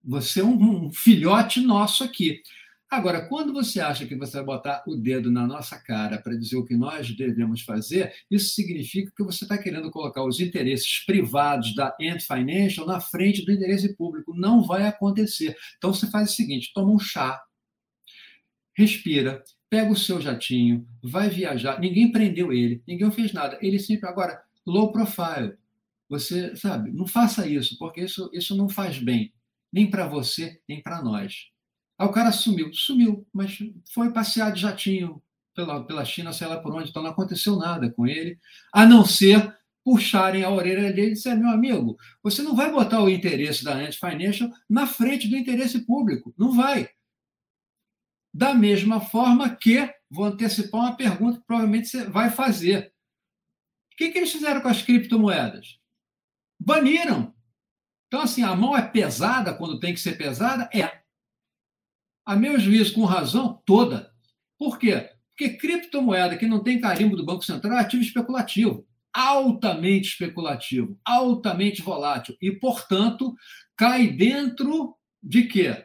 Você é um, um filhote nosso aqui. Agora, quando você acha que você vai botar o dedo na nossa cara para dizer o que nós devemos fazer, isso significa que você está querendo colocar os interesses privados da Ant Financial na frente do interesse público. Não vai acontecer. Então, você faz o seguinte, toma um chá, respira, pega o seu jatinho, vai viajar. Ninguém prendeu ele, ninguém fez nada. Ele sempre... Agora, low profile. Você, sabe, não faça isso, porque isso, isso não faz bem. Nem para você, nem para nós. Aí o cara sumiu, sumiu, mas foi passear de jatinho pela, pela China, sei lá por onde, então não aconteceu nada com ele, a não ser puxarem a orelha dele e disser, meu amigo, você não vai botar o interesse da Ant Financial na frente do interesse público, não vai. Da mesma forma que, vou antecipar uma pergunta que provavelmente você vai fazer, o que, que eles fizeram com as criptomoedas? Baniram. Então, assim, a mão é pesada quando tem que ser pesada? É. A meu juízo, com razão toda. Por quê? Porque criptomoeda que não tem carimbo do Banco Central é ativo especulativo, altamente especulativo, altamente volátil e, portanto, cai dentro de quê?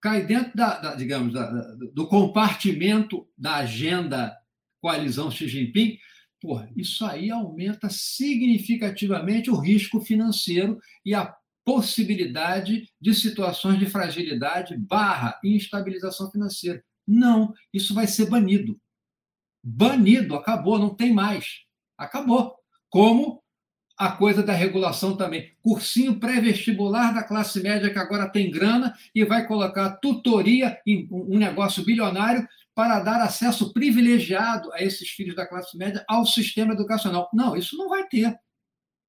Cai dentro, da, da, digamos, da, da, do compartimento da agenda coalizão Xi Jinping. Pô, isso aí aumenta significativamente o risco financeiro e a possibilidade de situações de fragilidade barra instabilização financeira. Não, isso vai ser banido. Banido, acabou, não tem mais. Acabou. Como a coisa da regulação também. Cursinho pré-vestibular da classe média que agora tem grana e vai colocar tutoria em um negócio bilionário para dar acesso privilegiado a esses filhos da classe média ao sistema educacional. Não, isso não vai ter.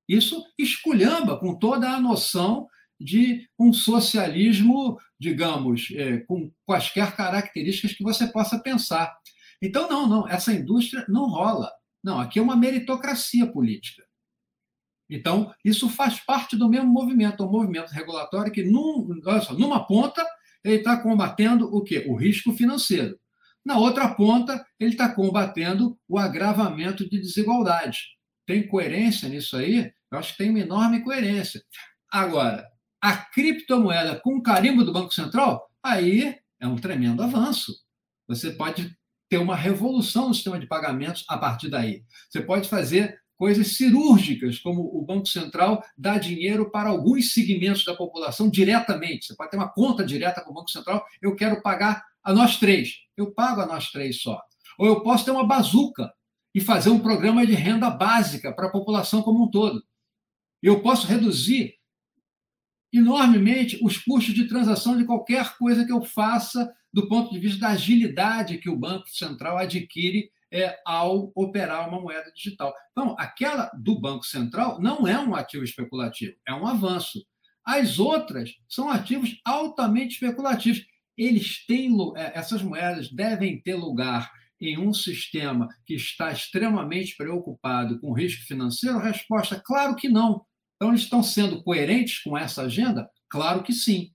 Isso esculhamba com toda a noção de um socialismo, digamos, é, com quaisquer características que você possa pensar. Então, não, não, essa indústria não rola. Não, aqui é uma meritocracia política. Então, isso faz parte do mesmo movimento, um movimento regulatório que, num, olha só, numa ponta, ele está combatendo o quê? O risco financeiro. Na outra ponta, ele está combatendo o agravamento de desigualdade. Tem coerência nisso aí? Eu acho que tem uma enorme coerência. Agora, a criptomoeda com carimbo do Banco Central, aí é um tremendo avanço. Você pode ter uma revolução no sistema de pagamentos a partir daí. Você pode fazer coisas cirúrgicas, como o Banco Central dá dinheiro para alguns segmentos da população diretamente. Você pode ter uma conta direta com o Banco Central. Eu quero pagar a nós três. Eu pago a nós três só. Ou eu posso ter uma bazuca e fazer um programa de renda básica para a população como um todo. Eu posso reduzir enormemente os custos de transação de qualquer coisa que eu faça do ponto de vista da agilidade que o Banco Central adquire é, ao operar uma moeda digital. Então, aquela do Banco Central não é um ativo especulativo, é um avanço. As outras são ativos altamente especulativos. Eles têm, essas moedas devem ter lugar em um sistema que está extremamente preocupado com risco financeiro? Resposta, claro que não. Então, eles estão sendo coerentes com essa agenda? Claro que sim.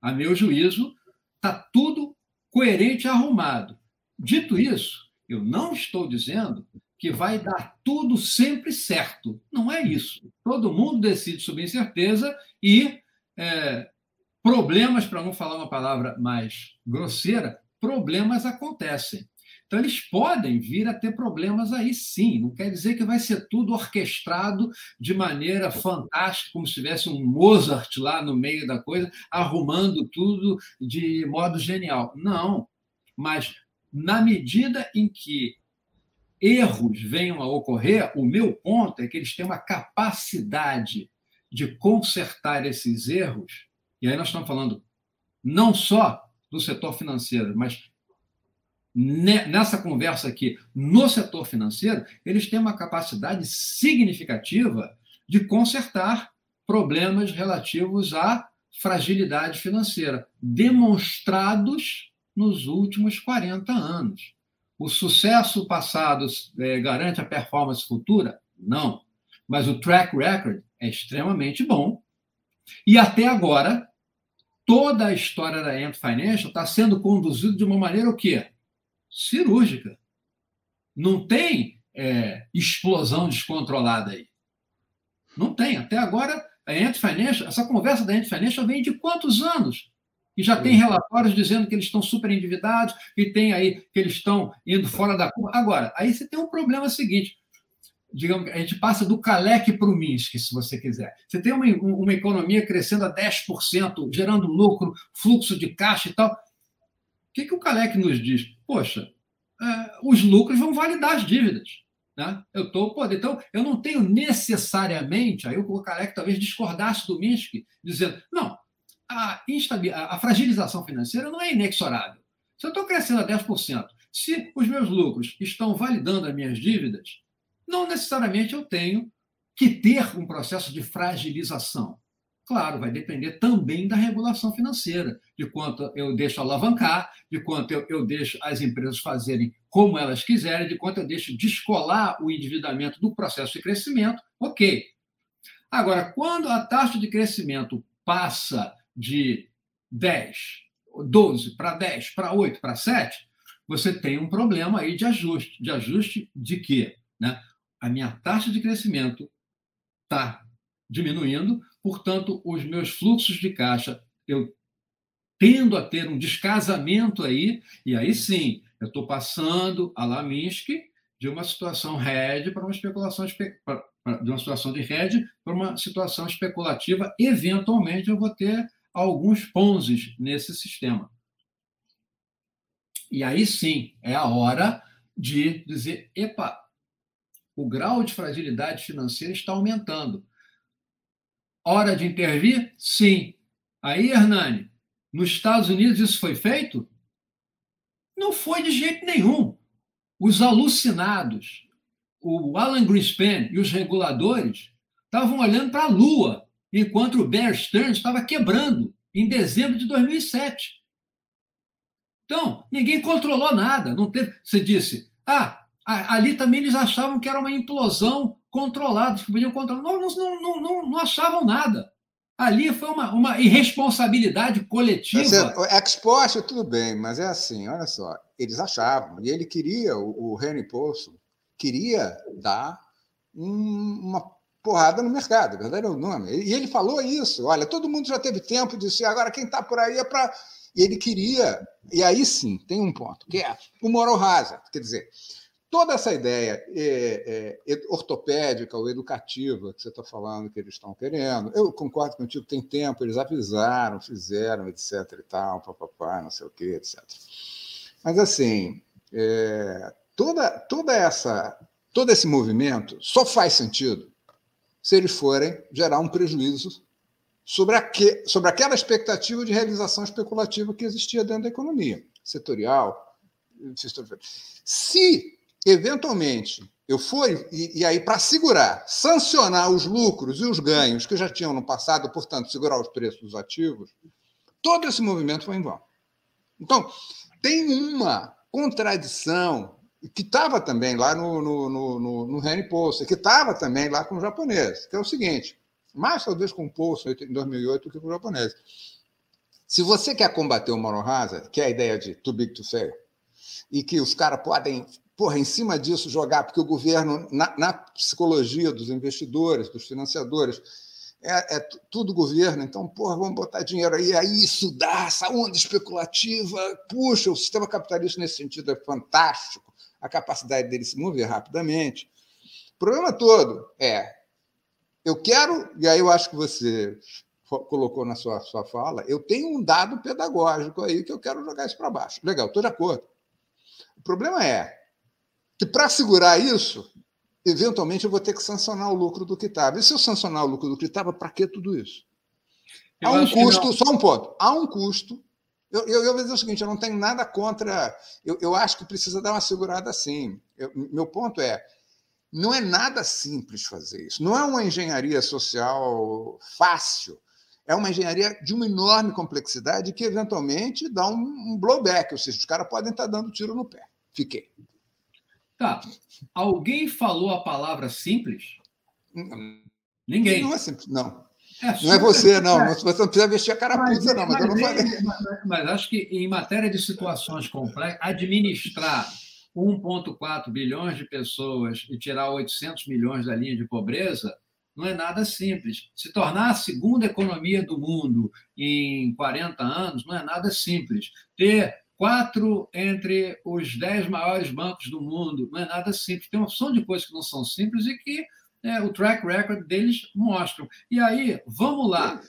A meu juízo, está tudo coerente e arrumado. Dito isso, eu não estou dizendo que vai dar tudo sempre certo. Não é isso. Todo mundo decide sobre incerteza e é, problemas, para não falar uma palavra mais grosseira, problemas acontecem. Então, eles podem vir a ter problemas aí, sim. Não quer dizer que vai ser tudo orquestrado de maneira fantástica, como se tivesse um Mozart lá no meio da coisa, arrumando tudo de modo genial. Não. Mas, na medida em que erros venham a ocorrer, o meu ponto é que eles têm uma capacidade de consertar esses erros. E aí nós estamos falando não só do setor financeiro, mas nessa conversa aqui no setor financeiro, eles têm uma capacidade significativa de consertar problemas relativos à fragilidade financeira, demonstrados nos últimos quarenta anos. O sucesso passado é, garante a performance futura? Não. Mas o track record é extremamente bom. E até agora, toda a história da Ant Financial está sendo conduzida de uma maneira o quê? Cirúrgica. Não tem é, explosão descontrolada aí. Não tem. Até agora, a Ant Financial, essa conversa da Ant Financial vem de quantos anos? E já tem relatórios dizendo que eles estão super endividados, que tem aí que eles estão indo fora da curva. Agora, aí você tem um problema seguinte. Digamos, a gente passa do Kallec para o Minsky, se você quiser. Você tem uma, uma economia crescendo a dez por cento, gerando lucro, fluxo de caixa e tal. O que, que o Kallec nos diz? Poxa, é, os lucros vão validar as dívidas. Né? Eu tô, pô, então, eu não tenho necessariamente... Aí o Kallec talvez discordasse do Minsky, dizendo... Não, a, a fragilização financeira não é inexorável. Se eu estou crescendo a dez por cento, se os meus lucros estão validando as minhas dívidas... Não necessariamente eu tenho que ter um processo de fragilização. Claro, vai depender também da regulação financeira, de quanto eu deixo alavancar, de quanto eu, eu deixo as empresas fazerem como elas quiserem, de quanto eu deixo descolar o endividamento do processo de crescimento. Ok. Agora, quando a taxa de crescimento passa de dez, doze para dez, para oito, para sete, você tem um problema aí de ajuste. De ajuste de quê? Né? A minha taxa de crescimento está diminuindo, portanto, os meus fluxos de caixa, eu tendo a ter um descasamento aí, e aí sim, eu estou passando a la Minsky de uma situação hedge para uma especulação, de uma situação de hedge para uma situação especulativa. Eventualmente, eu vou ter alguns ponzis nesse sistema. E aí sim, é a hora de dizer, epa, o grau de fragilidade financeira está aumentando. Hora de intervir? Sim. Aí, Hernani, nos Estados Unidos isso foi feito? Não foi de jeito nenhum. Os alucinados, o Alan Greenspan e os reguladores estavam olhando para a Lua, enquanto o Bear Stearns estava quebrando em dezembro de dois mil e sete. Então, ninguém controlou nada. Não teve... Você disse, ah, ali também eles achavam que era uma implosão controlada, que podiam controlar. Não, não, não, não, não achavam nada. Ali foi uma, uma irresponsabilidade coletiva. Ex-post, tudo bem, mas é assim, olha só. Eles achavam, e ele queria, o, o Henry Paulson, queria dar um, uma porrada no mercado, verdade é o nome. E ele falou isso. Olha, todo mundo já teve tempo de ser, agora quem está por aí é para... E ele queria... E aí sim, tem um ponto, que é o moral hazard, quer dizer... Toda essa ideia é, é, ortopédica ou educativa que você está falando que eles estão querendo, eu concordo contigo, tem tempo, eles avisaram, fizeram, etc e tal, papapá, não sei o quê, etcétera. Mas, assim, é, toda, toda essa, todo esse movimento só faz sentido se eles forem gerar um prejuízo sobre, aque, sobre aquela expectativa de realização especulativa que existia dentro da economia, setorial. Se... eventualmente, eu for, e, e aí para segurar, sancionar os lucros e os ganhos que já tinham no passado, portanto, segurar os preços dos ativos, todo esse movimento foi em vão. Então, tem uma contradição que estava também lá no, no, no, no, no Henry Paulson, que estava também lá com os japoneses, que é o seguinte, mais talvez com o Paulson em dois mil e oito do que com os japoneses. Se você quer combater o moral hazard, que é a ideia de too big to fail, e que os caras podem... Porra, em cima disso jogar, porque o governo, na, na psicologia dos investidores, dos financiadores, é, é tudo governo, então, porra, vamos botar dinheiro aí, aí isso dá, essa onda especulativa, puxa, o sistema capitalista nesse sentido é fantástico, a capacidade dele se mover rapidamente. O problema todo é, eu quero, e aí eu acho que você colocou na sua, sua fala, eu tenho um dado pedagógico aí que eu quero jogar isso para baixo. Legal, estou de acordo. O problema é, que para segurar isso, eventualmente eu vou ter que sancionar o lucro do que estava. E se eu sancionar o lucro do que estava, para que tudo isso? Eu Há um custo, só um ponto. Há um custo Eu, eu, eu vou dizer o seguinte, eu não tenho nada contra... Eu, eu acho que precisa dar uma segurada assim. Eu, meu ponto é, não é nada simples fazer isso. Não é uma engenharia social fácil. É uma engenharia de uma enorme complexidade que, eventualmente, dá um, um blowback. Ou seja, os caras podem estar dando tiro no pé. Fiquei. Tá. Alguém falou a palavra simples? Não. Ninguém. Não é simples, não. É não é você, não. Você não precisa vestir a carapuça, mas, não, mas, mas eu não falei. Mas, mas acho que, em matéria de situações complexas, administrar um vírgula quatro bilhões de pessoas e tirar oitocentos milhões da linha de pobreza não é nada simples. Se tornar a segunda economia do mundo em quarenta anos não é nada simples. Ter quatro entre os dez maiores bancos do mundo não é nada simples. Tem uma opção de coisas que não são simples e que... É, o track record deles mostram. E aí, vamos lá.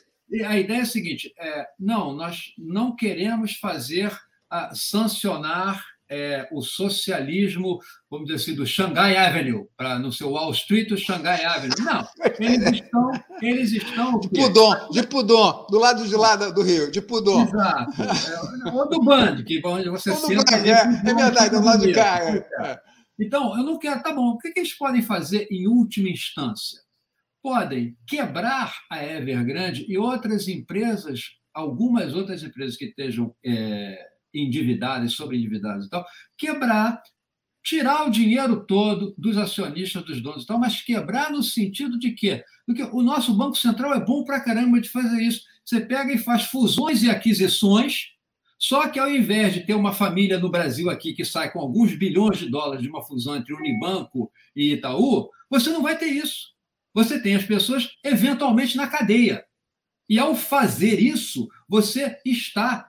A ideia é a seguinte, é, não, nós não queremos fazer, a, sancionar é, o socialismo, vamos dizer assim, do Shanghai Avenue, para no seu Wall Street, o Shanghai Avenue. Não, eles estão... Eles estão de Pudong, de Pudong, do lado de lá do Rio, de Pudong. Exato. É, ou do Band, que onde você ou senta... Band, é, é, é verdade, do lado de cá. É. É. Então, eu não quero... Tá bom, o que eles podem fazer em última instância? Podem quebrar a Evergrande e outras empresas, algumas outras empresas que estejam é, endividadas, sobreendividadas e tal, quebrar, tirar o dinheiro todo dos acionistas, dos donos e tal, mas quebrar no sentido de quê? Porque o nosso Banco Central é bom pra caramba de fazer isso. Você pega e faz fusões e aquisições... Só que, ao invés de ter uma família no Brasil aqui que sai com alguns bilhões de dólares de uma fusão entre Unibanco e Itaú, você não vai ter isso. Você tem as pessoas, eventualmente, na cadeia. E, ao fazer isso, você está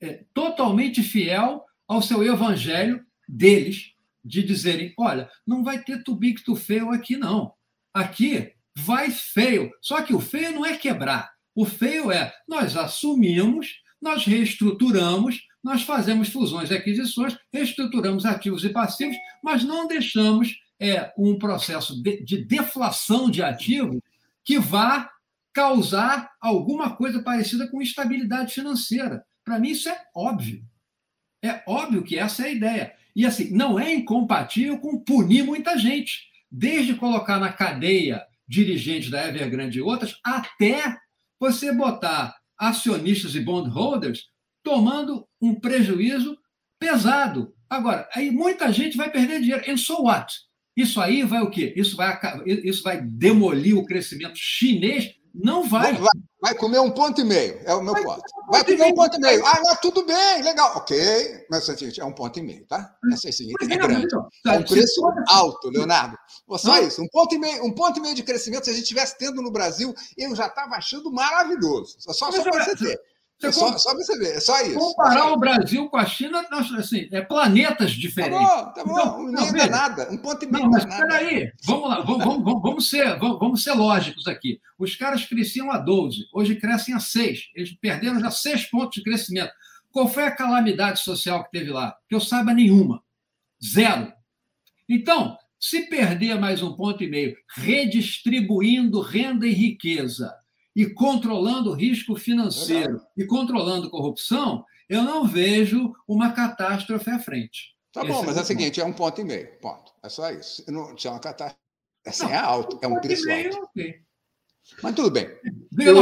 é, totalmente fiel ao seu evangelho deles, de dizerem, olha, não vai ter too big, too fail aqui, não. Aqui vai fail. Só que o fail não é quebrar. O fail é nós assumimos... Nós reestruturamos, nós fazemos fusões e aquisições, reestruturamos ativos e passivos, mas não deixamos é, um processo de, de deflação de ativos que vá causar alguma coisa parecida com instabilidade financeira. Para mim, isso é óbvio. É óbvio que essa é a ideia. E, assim, não é incompatível com punir muita gente, desde colocar na cadeia dirigentes da Evergrande e outras, até você botar... acionistas e bondholders tomando um prejuízo pesado. Agora, aí muita gente vai perder dinheiro. And so what? Isso aí vai o quê? Isso vai, isso vai demolir o crescimento chinês? Não vai. Vai, vai comer um ponto e meio. É o meu vai ponto. Um vai comer um ponto e meio. Ah, não, tudo bem, legal. Ok. Mas é um ponto e meio, tá? Essa é a seguinte, é grande. É um preço alto, Leonardo. Só isso. Um ponto e meio, um ponto e meio de crescimento, se a gente estivesse tendo no Brasil, eu já estava achando maravilhoso. Só, só para você ver. É só, só você ver, é só isso. Comparar só isso. O Brasil com a China, assim, é planetas diferentes. Tá bom, tá bom. Não, não, não é nada. Um ponto e meio não, mas nada. Espera aí, vamos lá, vamos, vamos, vamos, ser, vamos, vamos ser lógicos aqui. Os caras cresciam a doze, hoje crescem a seis. Eles perderam já seis pontos de crescimento. Qual foi a calamidade social que teve lá? Que eu saiba nenhuma. Zero. Então, se perder mais um ponto e meio, redistribuindo renda e riqueza, e controlando o risco financeiro legal. E controlando corrupção, eu não vejo uma catástrofe à frente. Tá bom, esse mas é o seguinte, é um ponto e meio, ponto. É só isso. Não é uma catástrofe. Assim, não, é alto, um é um preço alto. Okay. Mas tudo bem. Eu,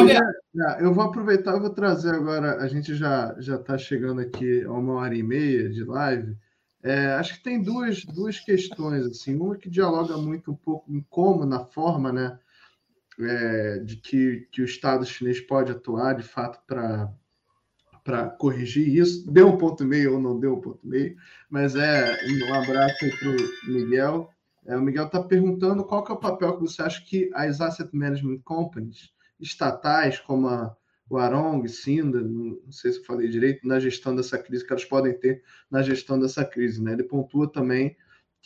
eu vou aproveitar, eu vou trazer agora, a gente já já está chegando aqui a uma hora e meia de live. É, acho que tem duas, duas questões, assim, uma que dialoga muito um pouco em como, na forma, né? É, de que, que o Estado chinês pode atuar, de fato, para corrigir isso. Deu um ponto meio ou não deu um ponto meio, mas é um abraço aí para o Miguel. É, o Miguel está perguntando qual que é o papel que você acha que as asset management companies estatais, como a Warong, Cinda, não sei se eu falei direito, na gestão dessa crise, que elas podem ter na gestão dessa crise, né? Ele pontua também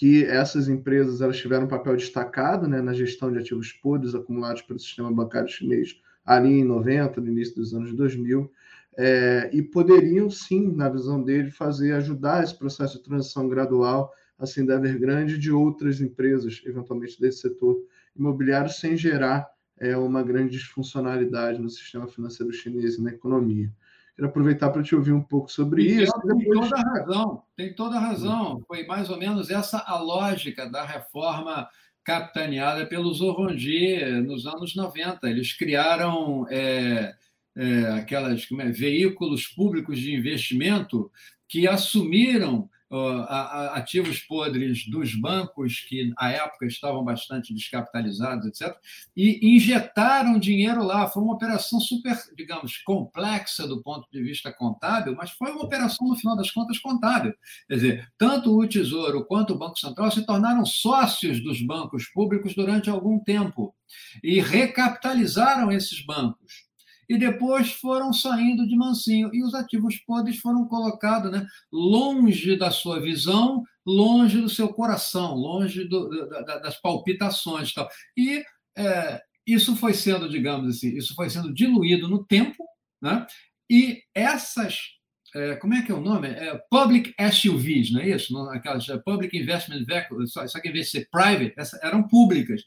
que essas empresas elas tiveram um papel destacado, né, na gestão de ativos podres acumulados pelo sistema bancário chinês ali em noventa, no início dos anos dois mil, é, e poderiam, sim, na visão dele, fazer, ajudar esse processo de transição gradual assim, da Evergrande e de outras empresas, eventualmente desse setor imobiliário, sem gerar é, uma grande disfuncionalidade no sistema financeiro chinês e na economia. Quero aproveitar para te ouvir um pouco sobre e isso. Tem depois... toda a razão, tem toda a razão. Foi mais ou menos essa a lógica da reforma capitaneada pelos Orrondi nos anos noventa. Eles criaram é, é, aquelas, como é, veículos públicos de investimento que assumiram ativos podres dos bancos, que à época estavam bastante descapitalizados, etcétera, e injetaram dinheiro lá. Foi uma operação super, digamos, complexa do ponto de vista contábil, mas foi uma operação, no final das contas, contábil. Quer dizer, tanto o Tesouro quanto o Banco Central se tornaram sócios dos bancos públicos durante algum tempo e recapitalizaram esses bancos. E depois foram saindo de mansinho. E os ativos podres foram colocados, né, longe da sua visão, longe do seu coração, longe do, da, das palpitações. Tal. E é, isso foi sendo, digamos assim, isso foi sendo diluído no tempo, né? E essas... Como é que é o nome? É public S U Vs, não é isso? Aquelas Public Investment Vehicles, só que em vez de ser private, eram públicas.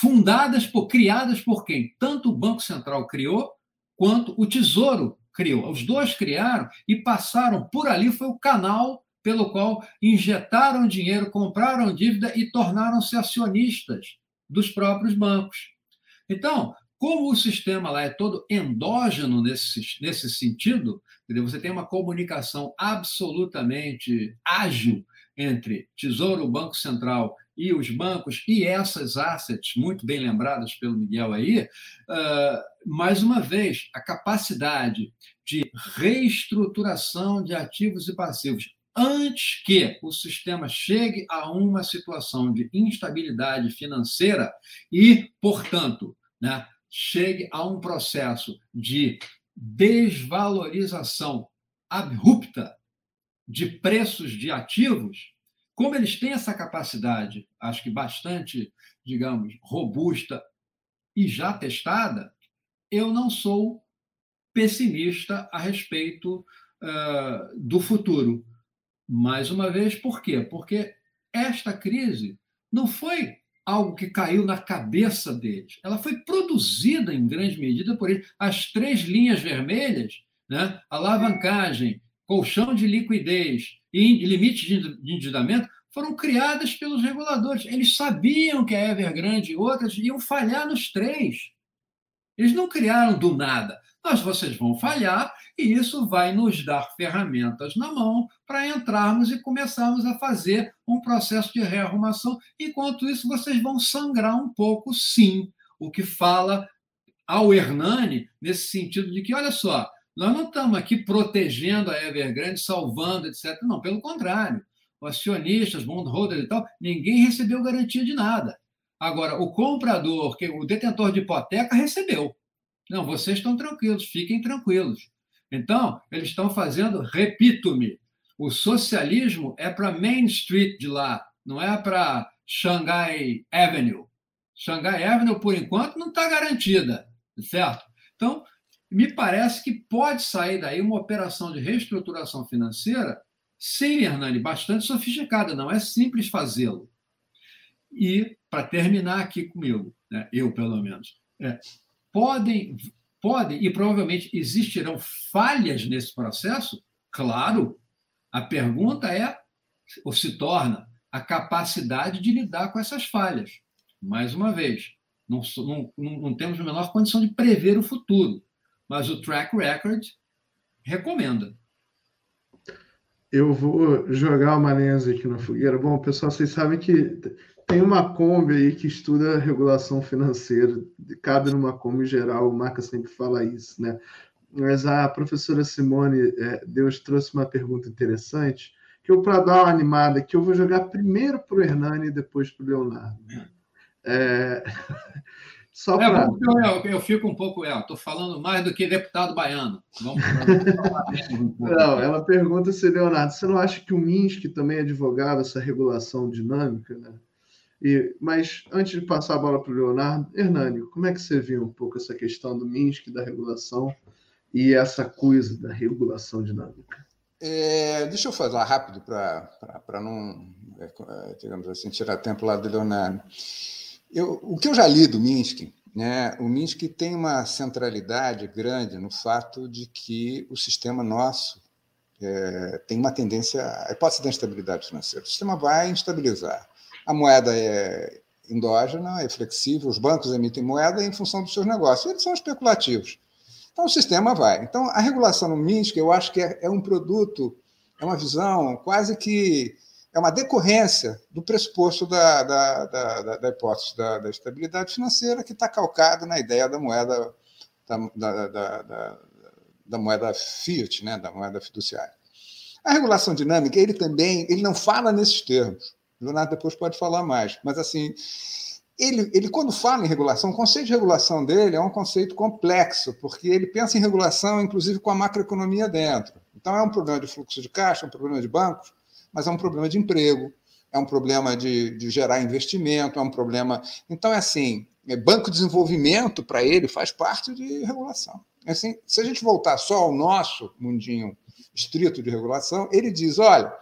Fundadas por, criadas por quem? Tanto o Banco Central criou, quanto o Tesouro criou. Os dois criaram e passaram por ali, foi o canal pelo qual injetaram dinheiro, compraram dívida e tornaram-se acionistas dos próprios bancos. Então, como o sistema lá é todo endógeno nesse, nesse sentido, entendeu? Você tem uma comunicação absolutamente ágil entre Tesouro, Banco Central e os bancos, e essas assets, muito bem lembradas pelo Miguel aí, uh, mais uma vez, a capacidade de reestruturação de ativos e passivos, antes que o sistema chegue a uma situação de instabilidade financeira e, portanto, né, chegue a um processo de desvalorização abrupta de preços de ativos. Como eles têm essa capacidade, acho que bastante, digamos, robusta e já testada, eu não sou pessimista a respeito uh, do futuro. Mais uma vez, por quê? Porque esta crise não foi algo que caiu na cabeça deles. Ela foi produzida, em grande medida, por eles. As três linhas vermelhas, né? Alavancagem, colchão de liquidez e limites de endividamento, foram criadas pelos reguladores. Eles sabiam que a Evergrande e outras iam falhar nos três. Eles não criaram do nada. Mas vocês vão falhar e isso vai nos dar ferramentas na mão para entrarmos e começarmos a fazer um processo de rearrumação. Enquanto isso, vocês vão sangrar um pouco, sim, o que fala ao Hernani, nesse sentido de que, olha só, nós não estamos aqui protegendo a Evergrande, salvando, etcétera. Não, pelo contrário. Os acionistas, bondholders e tal, ninguém recebeu garantia de nada. Agora, o comprador, o detentor de hipoteca, recebeu. Não, vocês estão tranquilos, fiquem tranquilos. Então, eles estão fazendo, repito-me, o socialismo é para Main Street de lá, não é para Shanghai Avenue. Shanghai Avenue, por enquanto, não está garantida, certo? Então, me parece que pode sair daí uma operação de reestruturação financeira, sim, Hernani, bastante sofisticada, não é simples fazê-lo. E, para terminar aqui comigo, né, eu pelo menos, é, podem, podem e provavelmente existirão falhas nesse processo? Claro, a pergunta é, ou se torna, a capacidade de lidar com essas falhas. Mais uma vez, não, não, não temos a menor condição de prever o futuro. Mas o track record recomenda. Eu vou jogar uma lenha aqui na fogueira. Bom, pessoal, vocês sabem que tem uma Kombi aí que estuda regulação financeira. Cabe numa Kombi em geral, o Marca sempre fala isso, né? Mas a professora Simone é, Deus trouxe uma pergunta interessante, que eu, para dar uma animada aqui, eu vou jogar primeiro para o Hernani e depois para o Leonardo. É... Só é, pra... eu, eu fico um pouco... Estou falando mais do que deputado baiano. Vamos, vamos falar mesmo. Não, ela pergunta se, Leonardo, você não acha que o Minsky também advogava essa regulação dinâmica? Né? E, mas, antes de passar a bola para o Leonardo, Hernani, como é que você viu um pouco essa questão do Minsky, da regulação, e essa coisa da regulação dinâmica? É, deixa eu falar rápido para não, digamos assim, tirar tempo lá do Leonardo. Eu, o que eu já li do Minsky né, o Minsky tem uma centralidade grande no fato de que o sistema nosso é, tem uma tendência, a hipótese da instabilidade financeira. O sistema vai instabilizar. A moeda é endógena, é flexível, os bancos emitem moeda em função dos seus negócios, eles são especulativos. Então, o sistema vai. Então, a regulação no Minsky, eu acho que é, é um produto, é uma visão quase que... é uma decorrência do pressuposto da, da, da, da, da hipótese da, da estabilidade financeira, que está calcada na ideia da moeda, da, da, da, da, da moeda fiat, né? Da moeda fiduciária. A regulação dinâmica, ele também ele não fala nesses termos. O Leonardo depois pode falar mais, mas assim, ele, ele quando fala em regulação, o conceito de regulação dele é um conceito complexo, porque ele pensa em regulação, inclusive, com a macroeconomia dentro. Então, é um problema de fluxo de caixa, é um problema de bancos, mas é um problema de emprego, é um problema de, de gerar investimento, é um problema... Então, é assim, é banco de desenvolvimento, para ele, faz parte de regulação. É assim, se a gente voltar só ao nosso mundinho estrito de regulação, ele diz, olha,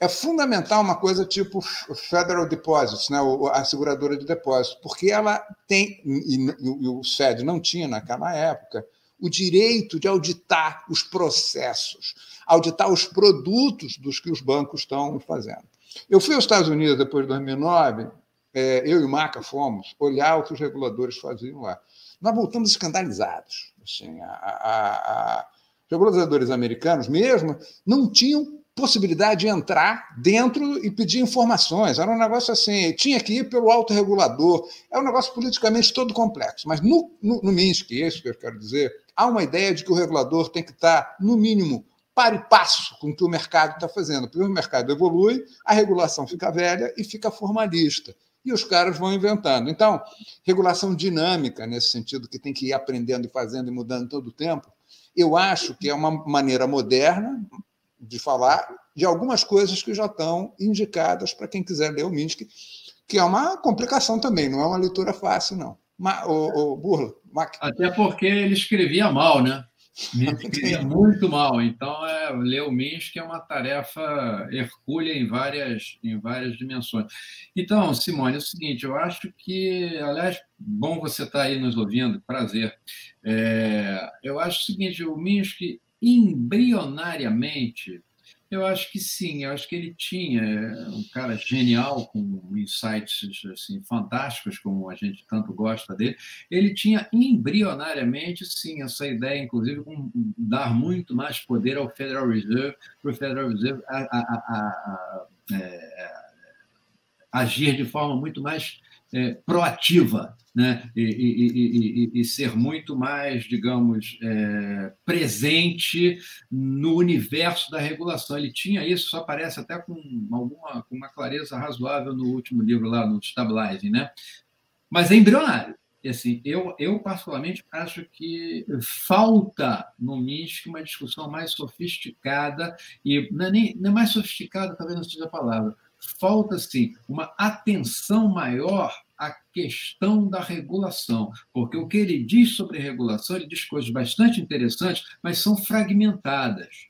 é fundamental uma coisa tipo Federal Deposits, né, a seguradora de depósito, porque ela tem, e o Fed não tinha naquela época, o direito de auditar os processos, auditar os produtos dos que os bancos estão fazendo. Eu fui aos Estados Unidos depois de dois mil e nove, é, eu e o Maca fomos olhar o que os reguladores faziam lá. Nós voltamos escandalizados. Assim, a, a, a, os reguladores americanos mesmo não tinham possibilidade de entrar dentro e pedir informações. Era um negócio assim, tinha que ir pelo autorregulador. É um negócio politicamente todo complexo. Mas no, no, no Minsky, que é isso que eu quero dizer, há uma ideia de que o regulador tem que estar, no mínimo, para e passo com o que o mercado está fazendo. Porque o mercado evolui, a regulação fica velha e fica formalista. E os caras vão inventando. Então, regulação dinâmica, nesse sentido, que tem que ir aprendendo e fazendo e mudando todo o tempo, eu acho que é uma maneira moderna de falar de algumas coisas que já estão indicadas para quem quiser ler o Minsky, que é uma complicação também, não é uma leitura fácil, não. Ma, o, o Burla, Mac. Até porque ele escrevia mal, né? Ele escrevia muito mal. Então, é, ler o Minsky é uma tarefa hercúlea em várias, em várias dimensões. Então, Simone, é o seguinte, eu acho que, aliás, bom você estar aí nos ouvindo, prazer. É, eu acho o seguinte, o Minsky, embrionariamente, eu acho que sim, eu acho que ele tinha um cara genial, com insights assim, fantásticos, como a gente tanto gosta dele. Ele tinha embrionariamente, sim, essa ideia, inclusive, com dar muito mais poder ao Federal Reserve, para o Federal Reserve a, a, a, a, é, agir de forma muito mais é, proativa, né? E, e, e, e ser muito mais, digamos, é, presente no universo da regulação. Ele tinha isso, só aparece até com, alguma, com uma clareza razoável no último livro lá, no Stabilizing, né? Mas é embrionário. E, assim, eu, eu, particularmente, acho que falta no Minsky uma discussão mais sofisticada, e não é, nem, não é mais sofisticada, talvez não seja a palavra, falta, sim, uma atenção maior a questão da regulação, porque o que ele diz sobre regulação, ele diz coisas bastante interessantes, mas são fragmentadas.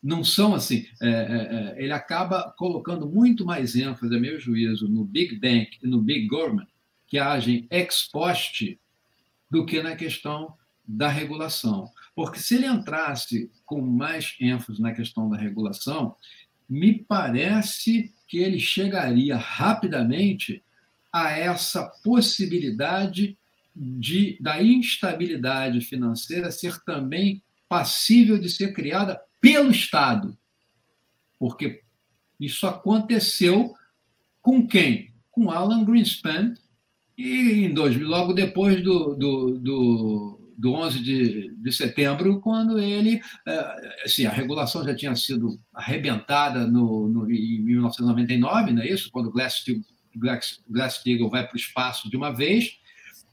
Não são assim... É, é, ele acaba colocando muito mais ênfase, a meu juízo, no Big Bank e no Big Government, que agem ex post, do que na questão da regulação. Porque se ele entrasse com mais ênfase na questão da regulação, me parece que ele chegaria rapidamente a essa possibilidade de, da instabilidade financeira ser também passível de ser criada pelo Estado. Porque isso aconteceu com quem? Com Alan Greenspan, e em dois mil, logo depois do, do, do, do onze de setembro, quando ele... Assim, a regulação já tinha sido arrebentada no, no, em mil novecentos e noventa e nove, não é isso? Quando Glass-Steagall Glass-Steagall vai para o espaço de uma vez,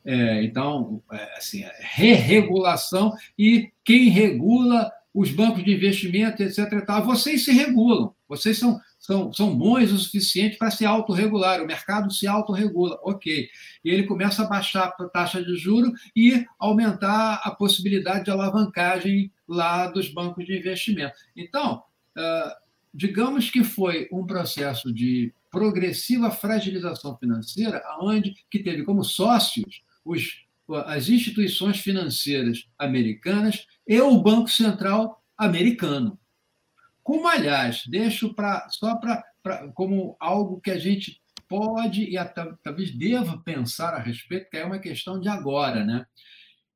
é, então, é, assim, re-regulação, e quem regula os bancos de investimento, etcétera e tal, vocês se regulam, vocês são, são, são bons o suficiente para se autorregular, o mercado se autorregula, ok. E ele começa a baixar a taxa de juros e aumentar a possibilidade de alavancagem lá dos bancos de investimento. Então, uh, digamos que foi um processo de progressiva fragilização financeira, onde que teve como sócios os, as instituições financeiras americanas e o Banco Central americano. Como, aliás, deixo pra, só pra, pra, como algo que a gente pode e até, talvez deva pensar a respeito, que é uma questão de agora, né?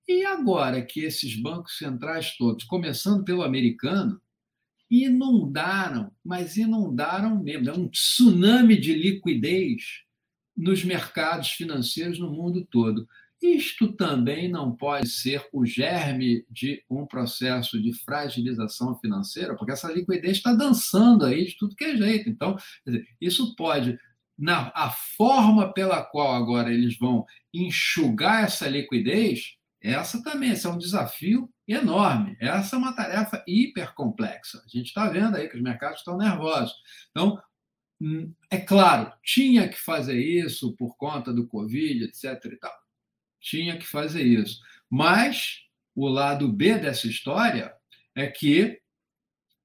E agora que esses bancos centrais todos, começando pelo americano, inundaram, mas inundaram mesmo, é um tsunami de liquidez nos mercados financeiros no mundo todo. Isto também não pode ser o germe de um processo de fragilização financeira, porque essa liquidez está dançando aí de tudo que é jeito. Então, quer dizer, isso pode... Na, a forma pela qual agora eles vão enxugar essa liquidez, essa também, esse é um desafio enorme. Essa é uma tarefa hiper complexa. A gente está vendo aí que os mercados estão nervosos. Então, é claro, tinha que fazer isso por conta do Covid, etcétera e tal. Tinha que fazer isso. Mas o lado B dessa história é que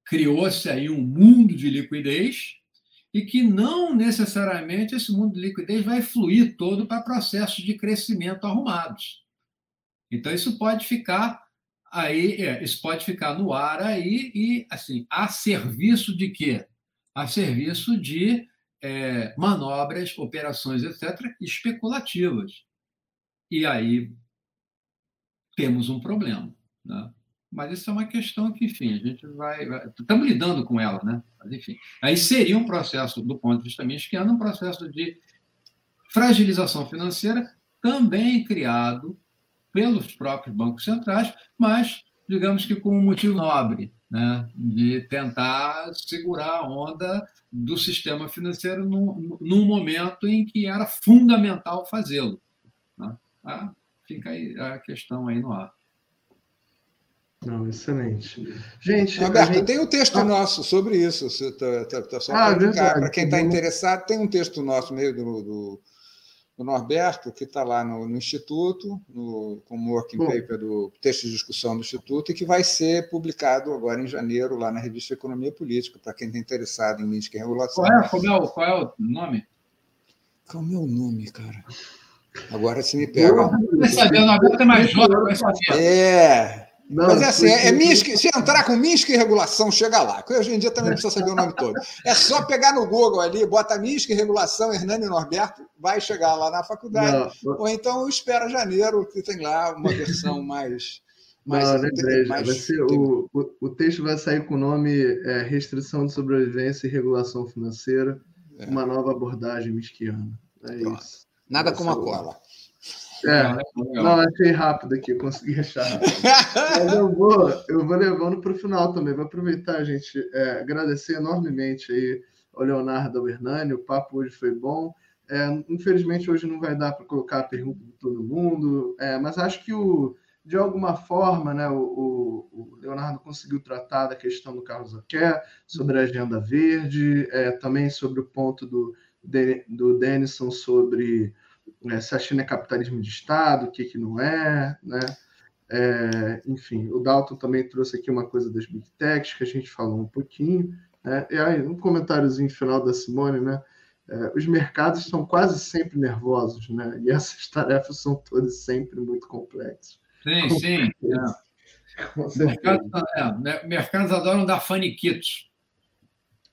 criou-se aí um mundo de liquidez e que não necessariamente esse mundo de liquidez vai fluir todo para processos de crescimento arrumados. Então, isso pode ficar aí, é, isso pode ficar no ar aí e, assim, a serviço de quê? A serviço de é, manobras, operações, etcétera, especulativas. E aí temos um problema, né? Mas isso é uma questão que, enfim, a gente vai... vai estamos lidando com ela, né? Mas, enfim. Aí seria um processo, do ponto de vista mexicano, um processo de fragilização financeira também criado pelos próprios bancos centrais, mas, digamos que com um motivo nobre, né? De tentar segurar a onda do sistema financeiro num, num momento em que era fundamental fazê-lo, né? Ah, fica aí a questão aí no ar. Não, excelente. Gente, Norberto, gente... tem um texto ah. nosso sobre isso. Você tá, tá, tá só ah, para quem está interessado, tem um texto nosso meio do, do, do Norberto, que está lá no, no Instituto, no, como working Bom. paper do texto de discussão do Instituto, e que vai ser publicado agora em janeiro, lá na revista Economia Política, para quem está interessado em Minsky e regulação. Qual é, qual, é o, qual é o nome? Qual é o meu nome, cara? Agora se me pega. Eu não sabia, o Norberto é mais jovem, mas sabia. É. Não, mas é assim, é, é Minsky, se entrar com Minsky e regulação, chega lá. Hoje em dia também não precisa saber o nome todo. É só pegar no Google ali, bota Minsky e regulação, Hernani Norberto, vai chegar lá na faculdade. Não. Ou então espera janeiro, que tem lá uma versão mais... mais, não, não é mais... Vai ser, o, o texto vai sair com o nome é, Restrição de Sobrevivência e Regulação Financeira, é. Uma nova abordagem misquiana. É Pronto. Isso. Nada vai como a cola. É, não, achei rápido aqui, consegui achar. Mas eu vou, eu vou levando para o final também. Vou aproveitar, gente, é, agradecer enormemente aí ao Leonardo, ao Hernani. O papo hoje foi bom. É, infelizmente, hoje não vai dar para colocar a pergunta de todo mundo, é, mas acho que, o, de alguma forma, né, o, o, o Leonardo conseguiu tratar da questão do Carlos Aquer, sobre a agenda verde, é, também sobre o ponto do, do Denison sobre... se a China é capitalismo de Estado, o que, que não é, né? É, enfim, o Dalton também trouxe aqui uma coisa das Big Techs, que a gente falou um pouquinho, né? E aí, um comentáriozinho final da Simone, né? É, os mercados são quase sempre nervosos, né? E essas tarefas são todas sempre muito complexas. Sim, complexas. sim. É. Mercados, é, mercados adoram dar faniquitos.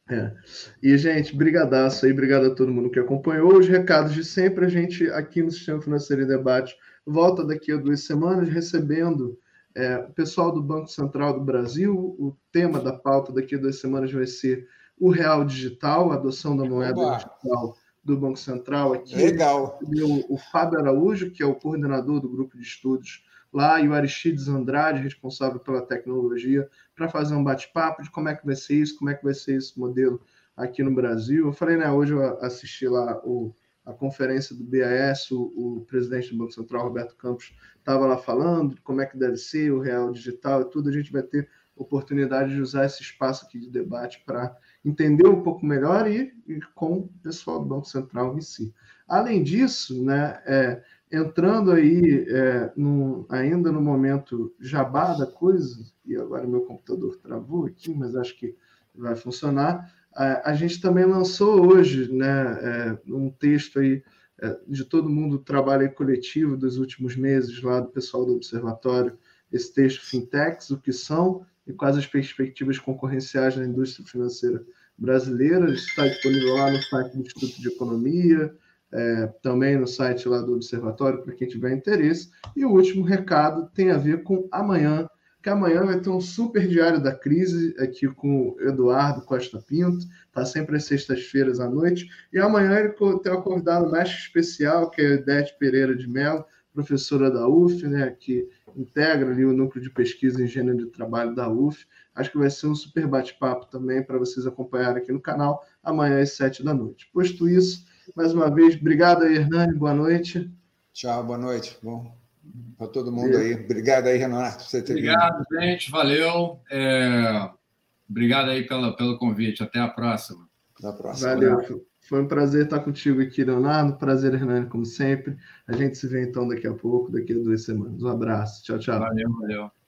É. E, gente, brigadaço aí, obrigado a todo mundo que acompanhou. Os recados de sempre, a gente aqui no Sistema Financeiro e Debate volta daqui a duas semanas recebendo é, o pessoal do Banco Central do Brasil. O tema da pauta daqui a duas semanas vai ser o Real Digital, a adoção da moeda Oba. digital do Banco Central aqui. Legal. O, o Fábio Araújo, que é o coordenador do grupo de estudos lá, e o Aristides Andrade, responsável pela tecnologia, para fazer um bate-papo de como é que vai ser isso, como é que vai ser esse modelo aqui no Brasil. Eu falei, né, hoje eu assisti lá o, a conferência do B A S, o, o presidente do Banco Central, Roberto Campos, estava lá falando como é que deve ser o Real Digital e tudo. A gente vai ter oportunidade de usar esse espaço aqui de debate para entender um pouco melhor e, e com o pessoal do Banco Central em si. Além disso, né, é, entrando aí, é, no, ainda no momento jabá da coisa, e agora meu computador travou aqui, mas acho que vai funcionar, a, a gente também lançou hoje, né, é, um texto aí, de todo mundo do trabalho coletivo dos últimos meses, lá do pessoal do Observatório, esse texto Fintechs, o que são e quais as perspectivas concorrenciais na indústria financeira brasileira. Está disponível lá no site do Instituto de Economia, é, também no site lá do Observatório, para quem tiver interesse. E o último recado tem a ver com amanhã, que amanhã vai ter um super diário da crise aqui com o Eduardo Costa Pinto, está sempre às sextas-feiras à noite, e amanhã ele tem um convidado mais especial, que é a Dete Pereira de Mello, professora da U F, né, que integra ali o núcleo de pesquisa em gênero de trabalho da U F. Acho que vai ser um super bate-papo também para vocês acompanharem aqui no canal, amanhã às sete da noite. Posto isso, mais uma vez, obrigado aí, Hernani, boa noite. Tchau, boa noite. Bom, para todo mundo aí. Obrigado aí, Renato, por você ter vindo. Obrigado, gente, valeu. É... Obrigado aí pela, pelo convite. Até a próxima. Até a próxima. Valeu. Obrigado. Foi um prazer estar contigo aqui, Leonardo. Prazer, Hernani, como sempre. A gente se vê então daqui a pouco, daqui a duas semanas. Um abraço. Tchau, tchau. Valeu, valeu.